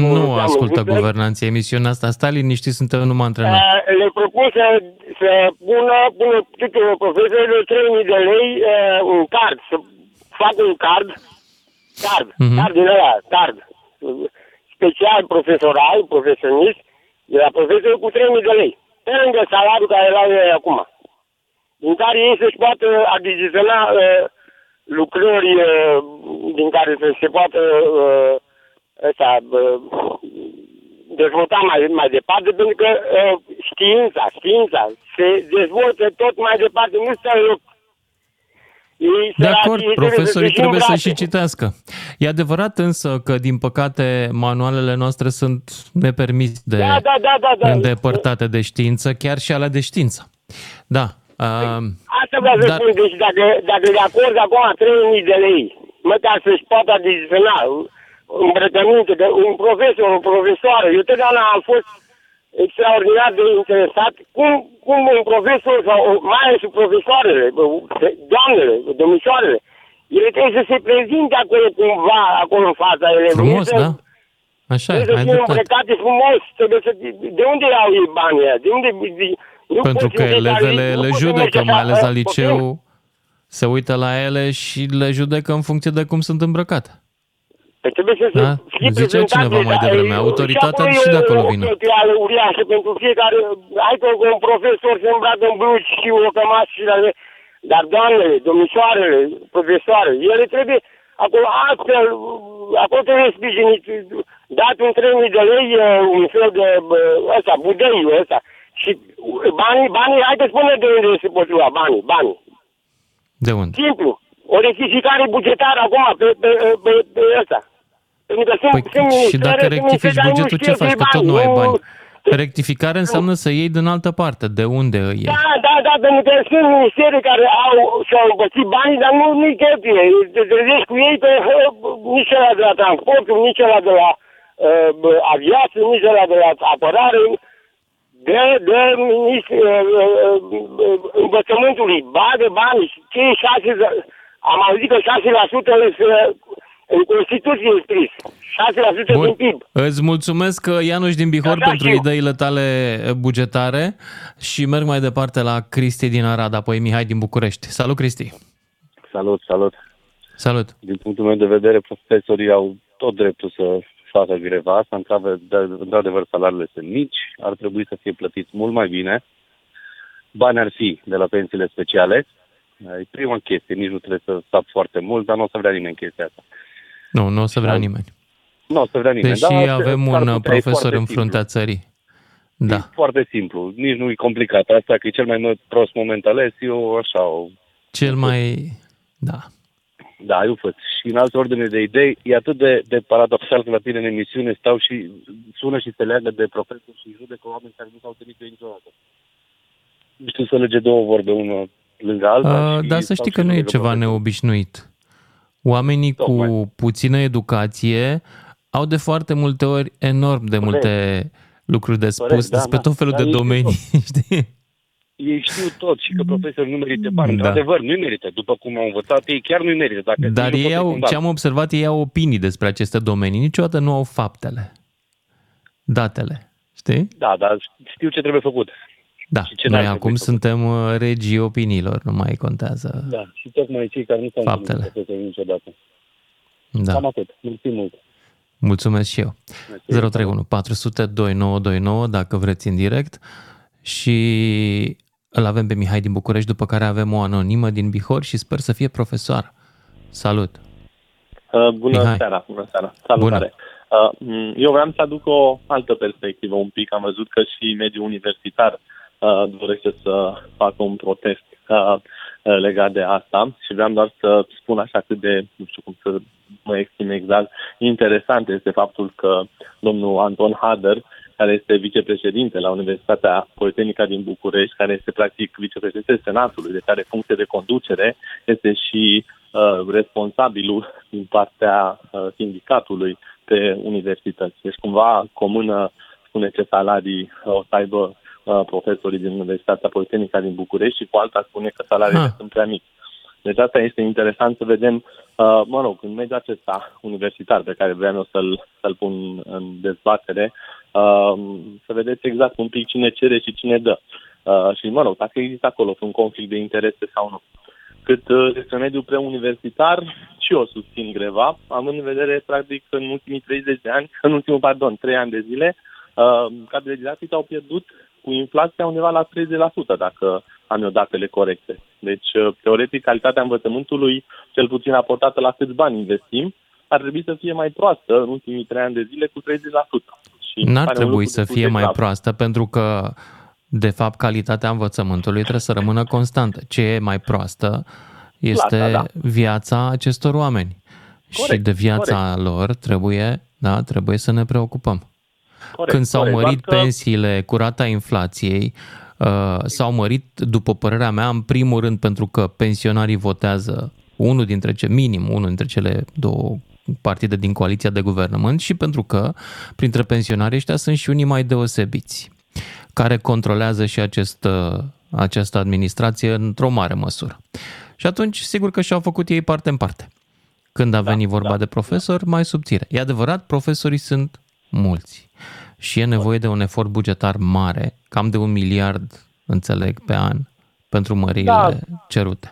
Nu ascultă guvernanții, emisiunea asta, stai liniștit, suntem numai antrenori. Le propun să, să pună, pună tuturor profesorilor trei mii de lei un card, să facă un card, card, mm-hmm. card din ăla, card, special profesoral, profesionist, de la profesor cu trei mii de lei. Pe lângă salariul care l-au ei acum. Din care ei să-și poată achiziționa uh, lucrări uh, din care să se poată uh, ăsta, uh, dezvolta mai, mai departe, pentru că uh, știința, știința se dezvoltă tot mai departe, nu stă în loc. De acord, profesorii trebuie să și citească. E adevărat însă că, din păcate, manualele noastre sunt nepermis de da, da, da, da, da. îndepărtate de știință, chiar și alea de știință. Da. Asta vreau să spun, deci dacă, dacă de acord acum trei mii de lei, măcar să-și poată adiziona îmbrăcăminte de un profesor, o profesoară, eu totdeauna am fost extraordinar de interesat cum, cum un profesor sau mai ales profesoarele, doamnele, domnișoarele, ele trebuie să se prezinte acolo cumva, acolo în fața elevului. Frumos, trebuie, da? Așa e, ai dreptate. Frumos, trebuie să, de unde au ei banii aia? De unde, de, pentru că elevele le, le judecă, mai ales la liceu, se uită la ele și le judecă în funcție de cum sunt îmbrăcate. Păi trebuie să da? se zicea cineva mai devreme, autoritatea și, și de acolo vine. Și apoi o uriașă pentru fiecare, hai că un profesor se îmbracă în blugi și o cămașă și la ele, dar doamnele, domnișoarele, profesoare, ele trebuie, acolo astfel, acolo trebuie sprijinit, dat un trei mii de lei, un fel de ăsta, budeiul ăsta, și banii, banii, hai că spune de unde se pot lua banii, banii. De unde? Simplu. O rectificare bugetară acum pe, pe, pe, pe ăsta. Păi, și dacă rectifici bugetul, ce faci? Că tot nu ai bani. Rectificare înseamnă să iei din altă parte. De unde îi iei? Da, da, da, pentru că sunt ministerii care au și-au împărțit banii, dar nu, nu-i cheltuie. Te trezești cu ei pe nici ăla de la transporturi, nici ăla de la uh, aviație, nici ăla de la apărare, de, de ministri, uh, uh, învățământului. Ba de bani, cei șase... Am auzit că șase la sută în Constituție e scris. șase la sută Bun. Din P I B. Îți mulțumesc, Ianoș din Bihor, da, pentru ideile tale bugetare și merg mai departe la Cristi din Arad, apoi Mihai din București. Salut, Cristi! Salut, salut! Salut! Din punctul meu de vedere, profesorii au tot dreptul să facă greva asta, în care, într-adevăr, salariile sunt mici, ar trebui să fie plătiți mult mai bine. Bani ar fi de la pensiile speciale. E prima chestie, nici nu trebuie să sap foarte mult, dar nu o să vrea nimeni chestia asta. Nu, nu o să vrea nimeni. Nu o să vrea nimeni. Deși da, avem un profesor în fruntea țării. Da. E foarte simplu, nici nu e complicat. Asta că e cel mai prost moment ales, eu așa o... Cel mai... da. Da, eu făt. Și în alte ordine de idei, e atât de, de paradoxal că la tine în emisiune stau și sună și se leagă de profesor și judecă oameni care nu s-au întâlnit eu niciodată. Nu știu să lege două vorbe, una... Uh, dar să știi că nu e ceva neobișnuit. Oamenii Tocmai. cu puțină educație au de foarte multe ori enorm de multe Corect. lucruri de spus Corect, despre da, tot felul da, de domenii. Știi? Ei știu tot și că profesorii nu merită bani. Da. Adevăr, nu merită. După cum au învățat, ei chiar nu merită. Dacă dar ei au, ce am observat, ei au opinii despre aceste domenii. Niciodată nu au faptele, datele. Știi? Da, dar știu ce trebuie făcut. Da, noi acum suntem regii opiniilor, nu mai contează. Da, și tocmai cei care nu s-au faptele. Niciodată. Da. Cam atât, mulțumesc mult. Mulțumesc și eu. zero trei unu patru zero zero doi nouă doi nouă dacă vreți în direct și îl avem pe Mihai din București, după care avem o anonimă din Bihor și sper să fie profesoară. Salut! Uh, bună Mihai. seara, bună seara, salutare! Bună. Uh, eu vreau să aduc o altă perspectivă un pic, am văzut că și mediul universitar dorește să facă un protest uh, legat de asta și vreau doar să spun așa cât de, nu știu cum să mă exprim exact, interesant este faptul că domnul Anton Hader, care este vicepreședinte la Universitatea Politehnică din București, care este practic vicepreședinte Senatului, de care funcție de conducere este și uh, responsabilul din partea uh, sindicatului pe universități. Deci cumva comună spune ce salarii uh, o să aibă uh, profesorii din Universitatea Politehnică din București și cu alta spune că salariile ha. sunt prea mici. Deci asta este interesant să vedem, uh, mă rog, în mediul acesta universitar pe care vreau să-l, să-l pun în dezbatere, uh, să vedeți exact un pic cine cere și cine dă. Uh, și, mă rog, dacă există acolo un conflict de interese sau nu. Cât uh, despre mediul preuniversitar, și eu susțin greva, având în vedere, practic, în ultimii treizeci de ani, în ultimul, pardon, trei ani de zile, uh, cadrele didactice au pierdut cu inflația undeva la treizeci la sută, dacă am eu datele corecte. Deci, uh, teoretic, calitatea învățământului, cel puțin aportată la câți bani investim, ar trebui să fie mai proastă în ultimii trei ani de zile cu treizeci la sută. Și n-ar trebui să fie mai proastă, pentru că de fapt, calitatea învățământului trebuie să rămână constantă. Ce e mai proastă este Plata, da. viața acestor oameni. Corect, și de viața corect. lor trebuie, da, trebuie să ne preocupăm. Corect, Când s-au corect, mărit pensiile cu rata inflației, uh, s-au mărit, după părerea mea, în primul rând pentru că pensionarii votează unul dintre ce, minim unul dintre cele două partide din coaliția de guvernământ și pentru că printre pensionarii ăștia sunt și unii mai deosebiți, care controlează și acest, această administrație într-o mare măsură. Și atunci, sigur că și-au făcut ei parte în parte. Când a venit da, vorba da, de profesori, da. mai subțire. E adevărat, profesorii sunt mulți și e nevoie de un efort bugetar mare, cam de un miliard, înțeleg, pe an, pentru măririle da. cerute.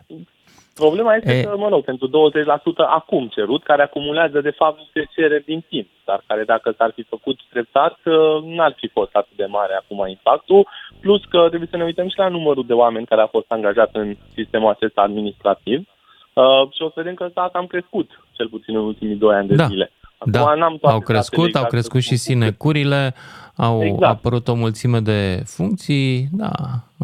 Problema este e... că, mă rog, pentru douăzeci la sută acum cerut, care acumulează, de fapt, niște cereri din timp, dar care, dacă s-ar fi făcut treptat, n-ar fi fost atât de mare acum impactul, plus că trebuie să ne uităm și la numărul de oameni care a fost angajat în sistemul acesta administrativ uh, și o să vedem că s-a cam crescut, cel puțin în ultimii doi ani de da. zile. Acum da, n-am au crescut, exact au crescut și sinecurile, au exact. apărut o mulțime de funcții, da,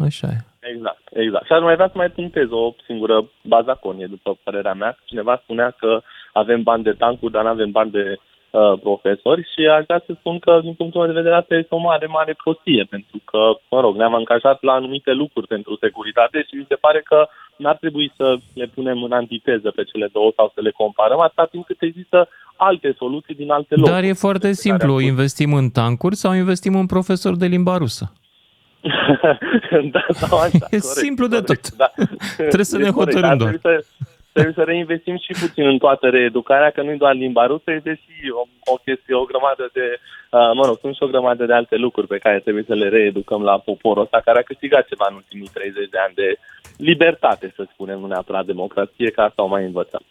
așa e. Exact, exact. Și aș mai vrea să mai punctez o singură bazaconie, după părerea mea. Cineva spunea că avem bani de tancuri, dar nu avem bani de uh, profesori și aș vrea să spun că, din punctul meu de vedere, asta este o mare, mare prostie, pentru că, mă rog, ne-am angajat la anumite lucruri pentru securitate și mi se pare că n-ar trebui să le punem în antiteză pe cele două sau să le comparăm, atâta timp cât există alte soluții din alte locuri. Dar e foarte simplu, investim în tancuri sau investim în profesori de limba rusă? da, sau așa, e corect, simplu corect, de tot. Da. Trebuie să ne hotărâm doar. Trebuie să, trebuie să reinvestim și puțin în toată reeducarea, că nu e doar limba rusă, este și o, o chestie, o grămadă de, uh, mă rog, sunt și o grămadă de alte lucruri pe care trebuie să le reeducăm la poporul ăsta, care a câștigat ceva în ultimii treizeci de ani de libertate, să spunem, nu neapărat democrație, ca asta o mai învățăm.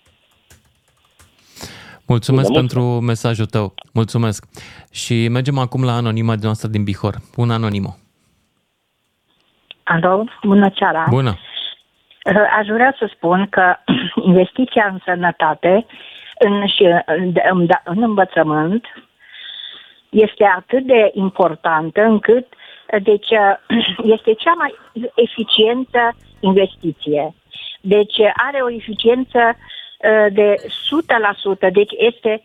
Mulțumesc Bine, pentru mulțumesc. mesajul tău. Mulțumesc. Și mergem acum la anonima de noastră din Bihor. Bună, anonimă. Alo, bună seara. Bună. Aș vrea să spun că investiția în sănătate în, și în, în învățământ este atât de importantă încât deci, este cea mai eficientă investiție. Deci are o eficiență de o sută la sută, deci este,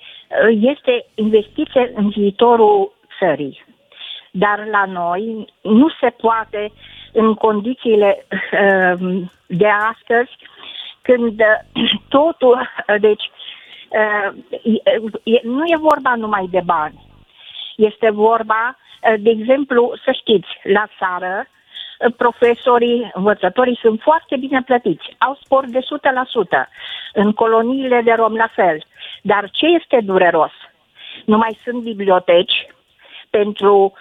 este investiție în viitorul țării. Dar la noi nu se poate în condițiile uh, de astăzi, când uh, totul, uh, deci, uh, e, nu e vorba numai de bani. Este vorba, uh, de exemplu, să știți, la țară, uh, profesorii, învățătorii sunt foarte bine plătiți, au spor de o sută la sută, în coloniile de rom la fel. Dar ce este dureros? Nu mai sunt biblioteci pentru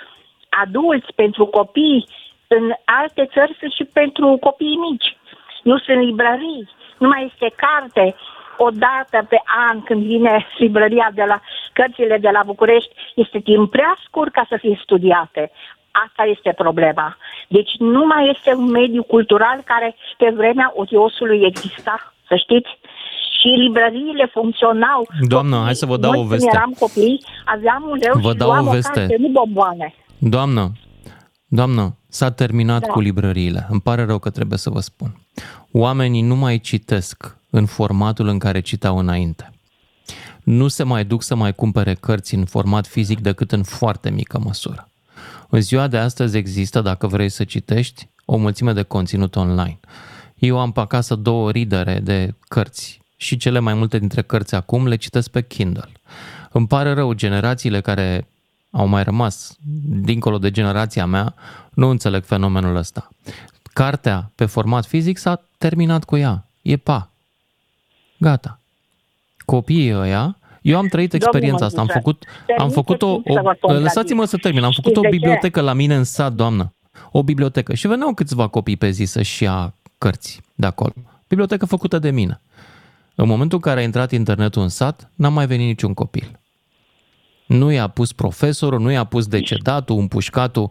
adulți, pentru copii. În alte țări sunt și pentru copiii mici. Nu sunt librării, nu mai este carte. O dată pe an, când vine librăria de la cărțile de la București, este timp prea scurt ca să fie studiate. Asta este problema. Deci nu mai este un mediu cultural care pe vremea odiosului exista, să știți. Și librăriile funcționau. Doamnă, copii. Hai să vă dau Noi, o veste. Noi, când eram copii, aveam un leu vă și luam o, o carte, nu bomboane. Doamnă, doamnă, s-a terminat da. cu librăriile. Îmi pare rău că trebuie să vă spun. Oamenii nu mai citesc în formatul în care citau înainte. Nu se mai duc să mai cumpere cărți în format fizic decât în foarte mică măsură. În ziua de astăzi există, dacă vrei să citești, o mulțime de conținut online. Eu am pe acasă două readere de cărți și cele mai multe dintre cărți acum le citesc pe Kindle. Îmi pare rău, generațiile care au mai rămas dincolo de generația mea nu înțeleg fenomenul ăsta. Cartea pe format fizic s-a terminat cu ea. E pa. Gata. Copiii ăia, eu am trăit experiența asta, am făcut, am făcut o, o... Lăsați-mă să termin, am făcut o bibliotecă la mine în sat, doamnă. O bibliotecă. Și veneau câțiva copii pe zi să-și ia cărți de acolo. Bibliotecă făcută de mine. În momentul în care a intrat internetul în sat, n-a mai venit niciun copil. Nu i-a pus profesorul, nu i-a pus decedatul, împușcatul.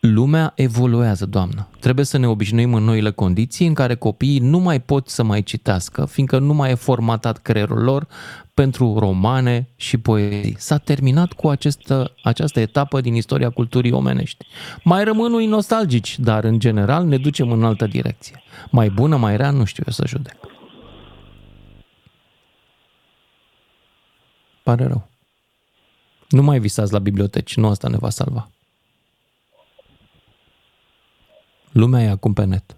Lumea evoluează, doamnă. Trebuie să ne obișnuim în noile condiții în care copiii nu mai pot să mai citească, fiindcă nu mai e formatat creierul lor pentru romane și poezii. S-a terminat cu această, această etapă din istoria culturii omenești. Mai rămân unii nostalgici, dar în general ne ducem în altă direcție. Mai bună, mai rea, nu știu eu să judec. Pare rău. Nu mai visați la biblioteci, nu asta ne va salva. Lumea e acum pe net.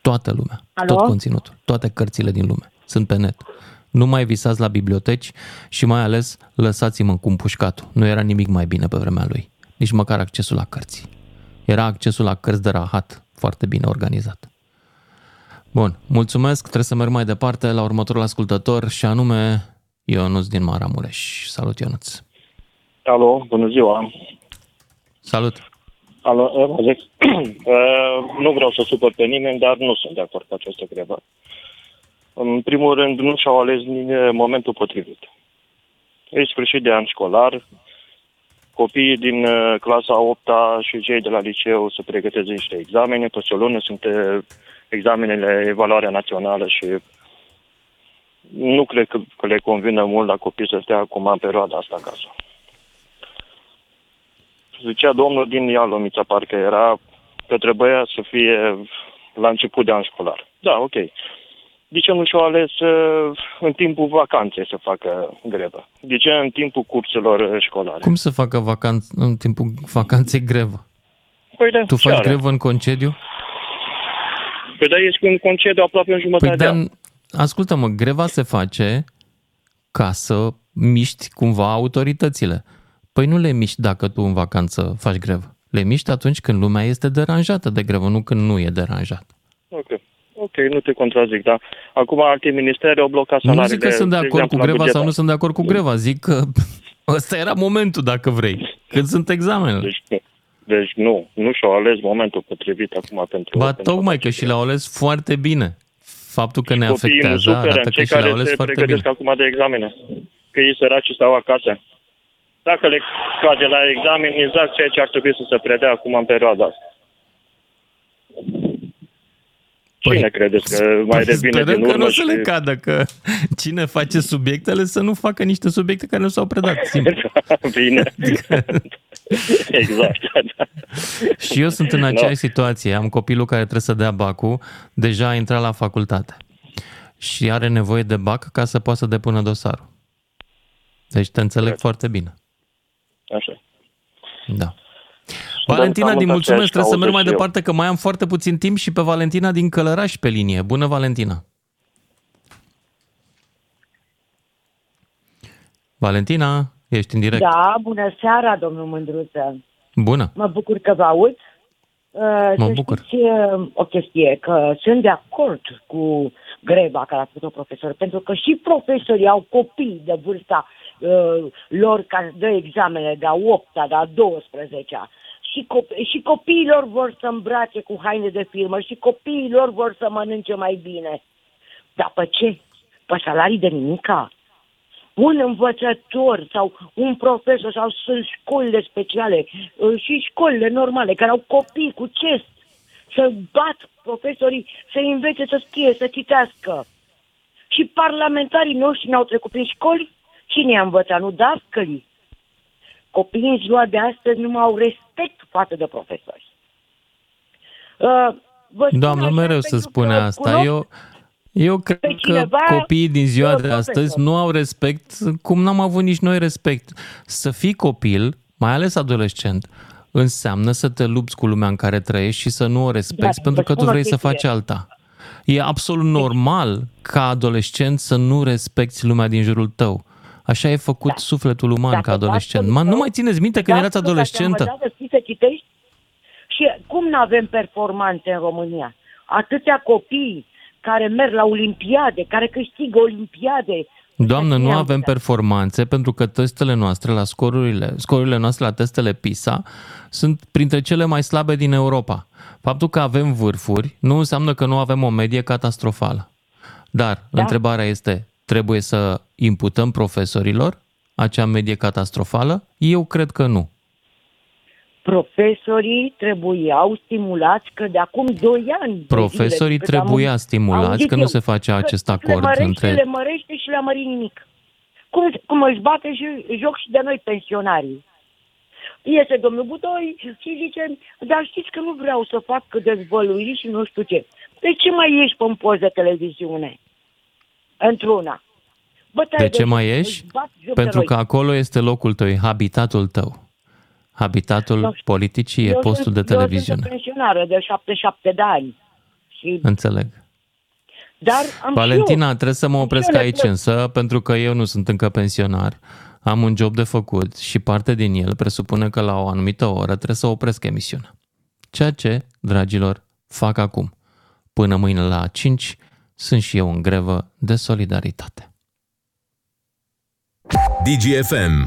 Toată lumea, Alo? Tot conținutul, toate cărțile din lume sunt pe net. Nu mai visați la biblioteci și mai ales lăsați-mă cu împușcatul. Nu era nimic mai bine pe vremea lui, nici măcar accesul la cărți. Era accesul la cărți de rahat, foarte bine organizat. Bun, mulțumesc, trebuie să merg mai departe la următorul ascultător și anume Ionuț din Maramureș. Salut, Ionuț! Alo, bună ziua! Salut! Alo, Alex. Nu vreau să supăr pe nimeni, dar nu sunt de acord cu această grevă. În primul rând, nu și-au ales momentul potrivit. E sfârșit de an școlar, copiii din clasa a opta și cei de la liceu se pregătesc niște examene, peste o lună sunt examenele, evaluarea națională și nu cred că le convine mult la copii să stea acum în perioada asta acasă. Zicea domnul din Ialomița, parcă era că trebuia să fie la început de an școlar. Da, ok. De ce nu și-au ales în timpul vacanței să facă grevă? De ce în timpul curselor școlare? Cum să facă vacanț- în timpul vacanței grevă? Păi da, tu faci are? grevă în concediu? Păi da, ești în concediu aproape în jumătate. Păi da, ascultă-mă, greva se face ca să miști cumva autoritățile. Păi nu le miști dacă tu în vacanță faci grevă. Le miști atunci când lumea este deranjată de grevă, nu când nu e deranjată. Ok, ok, nu te contrazic, dar acum alte ministere au blocat salariile. Nu zic că sunt de acord cu greva sau nu sunt de acord cu greva, zic că ăsta era momentul, dacă vrei, când sunt examenele. Deci nu, deci nu, nu și-au ales momentul potrivit acum pentru... Ba tocmai că și le-au ales foarte bine. Faptul că ne afectează arată că și le-au ales foarte bine. Copiii nu superă, cei care se pregătesc acum de examene, că ei săraci stau acasă. Dacă le cade la examen, exact ceea ce ar trebui să se predea acum în perioada asta. Cine păi, credeți că mai devine din urmă? Că nu și... se le cadă, că cine face subiectele să nu facă niște subiecte care nu s-au predat. Simplu. Bine. Adică... Exact. Da. Și eu sunt în aceeași no. situație. Am copilul care trebuie să dea bacul, deja a intrat la facultate și are nevoie de bac ca să poată să depună dosarul. Deci te înțeleg Așa. foarte bine. Așa. Da. Valentina din Mulțumesc, trebuie să merg mai departe că mai am foarte puțin timp și pe Valentina din Călăraș pe linie. Bună, Valentina! Valentina, ești în direct. Da, bună seara, domnul Mândruță. Bună! Mă bucur că vă aud. Mă bucur. Știți o chestie, că sunt de acord cu greva care a făcut-o profesor, pentru că și profesorii au copii de vârsta lor care dă examene de a opta, de a douăsprezecea și, cop- și copiii lor vor să îmbrace cu haine de firmă și copiii lor vor să mănânce mai bine. Dar pe ce? Pe salarii de nimica? Un învățător sau un profesor sau sunt școlile speciale și școlile normale care au copii cu ce să bat profesorii, să învețe să scrie, să citească. Și parlamentarii noștri n-au trecut prin școli. Cine i-a învățat? Nu dascălii. Copiii în ziua de astăzi nu mai au respect față de profesori. Uh, Doamnă, mereu se spune asta. Eu, eu cred că copiii din ziua de astăzi nu au respect, cum n-am avut nici noi respect. Să fii copil, mai ales adolescent, înseamnă să te lupți cu lumea în care trăiești și să nu o respecti, da, pentru că tu vrei să faci alta. E absolut normal ca adolescent să nu respecti lumea din jurul tău. Așa e făcut da. sufletul uman dacă ca adolescent. Ma, nu mai țineți minte când da, erați adolescentă? Dacă am învățat să știi să citești? Și cum nu avem performanțe în România? Atâția copii care merg la olimpiade, care câștigă olimpiade. Doamnă, nu avem performanțe pentru că testele noastre la scorurile, scorurile noastre la testele PISA sunt printre cele mai slabe din Europa. Faptul că avem vârfuri nu înseamnă că nu avem o medie catastrofală. Dar da. întrebarea este, trebuie să imputăm profesorilor acea medie catastrofală? Eu cred că nu. Profesorii trebuiau stimulați că de acum doi ani... Profesorii zile, trebuia am, stimulați am că eu, nu se face acest acord. Le mărește, între... le mărește și le-a mărit nimic. Cum, cum își bate și joc și de noi pensionarii. Iese domnul Budoi și zice, dar știți că nu vreau să fac dezvăluiri și nu știu ce. De ce mai ieși pe-n post de televiziune? Într-una. Bă, de ce de mai ieși? Pentru că acolo este locul tău, habitatul tău. Habitatul politicii e postul de televiziune. Eu sunt pensionară de șaptezeci și șapte de ani. Și... Înțeleg. Dar am Valentina, trebuie să mă opresc aici însă, pentru că eu nu sunt încă pensionar. Am un job de făcut și parte din el presupune că la o anumită oră trebuie să opresc emisiunea. Ceea ce, dragilor, fac acum. Până mâine la cinci sunt și eu în grevă de solidaritate. D G F M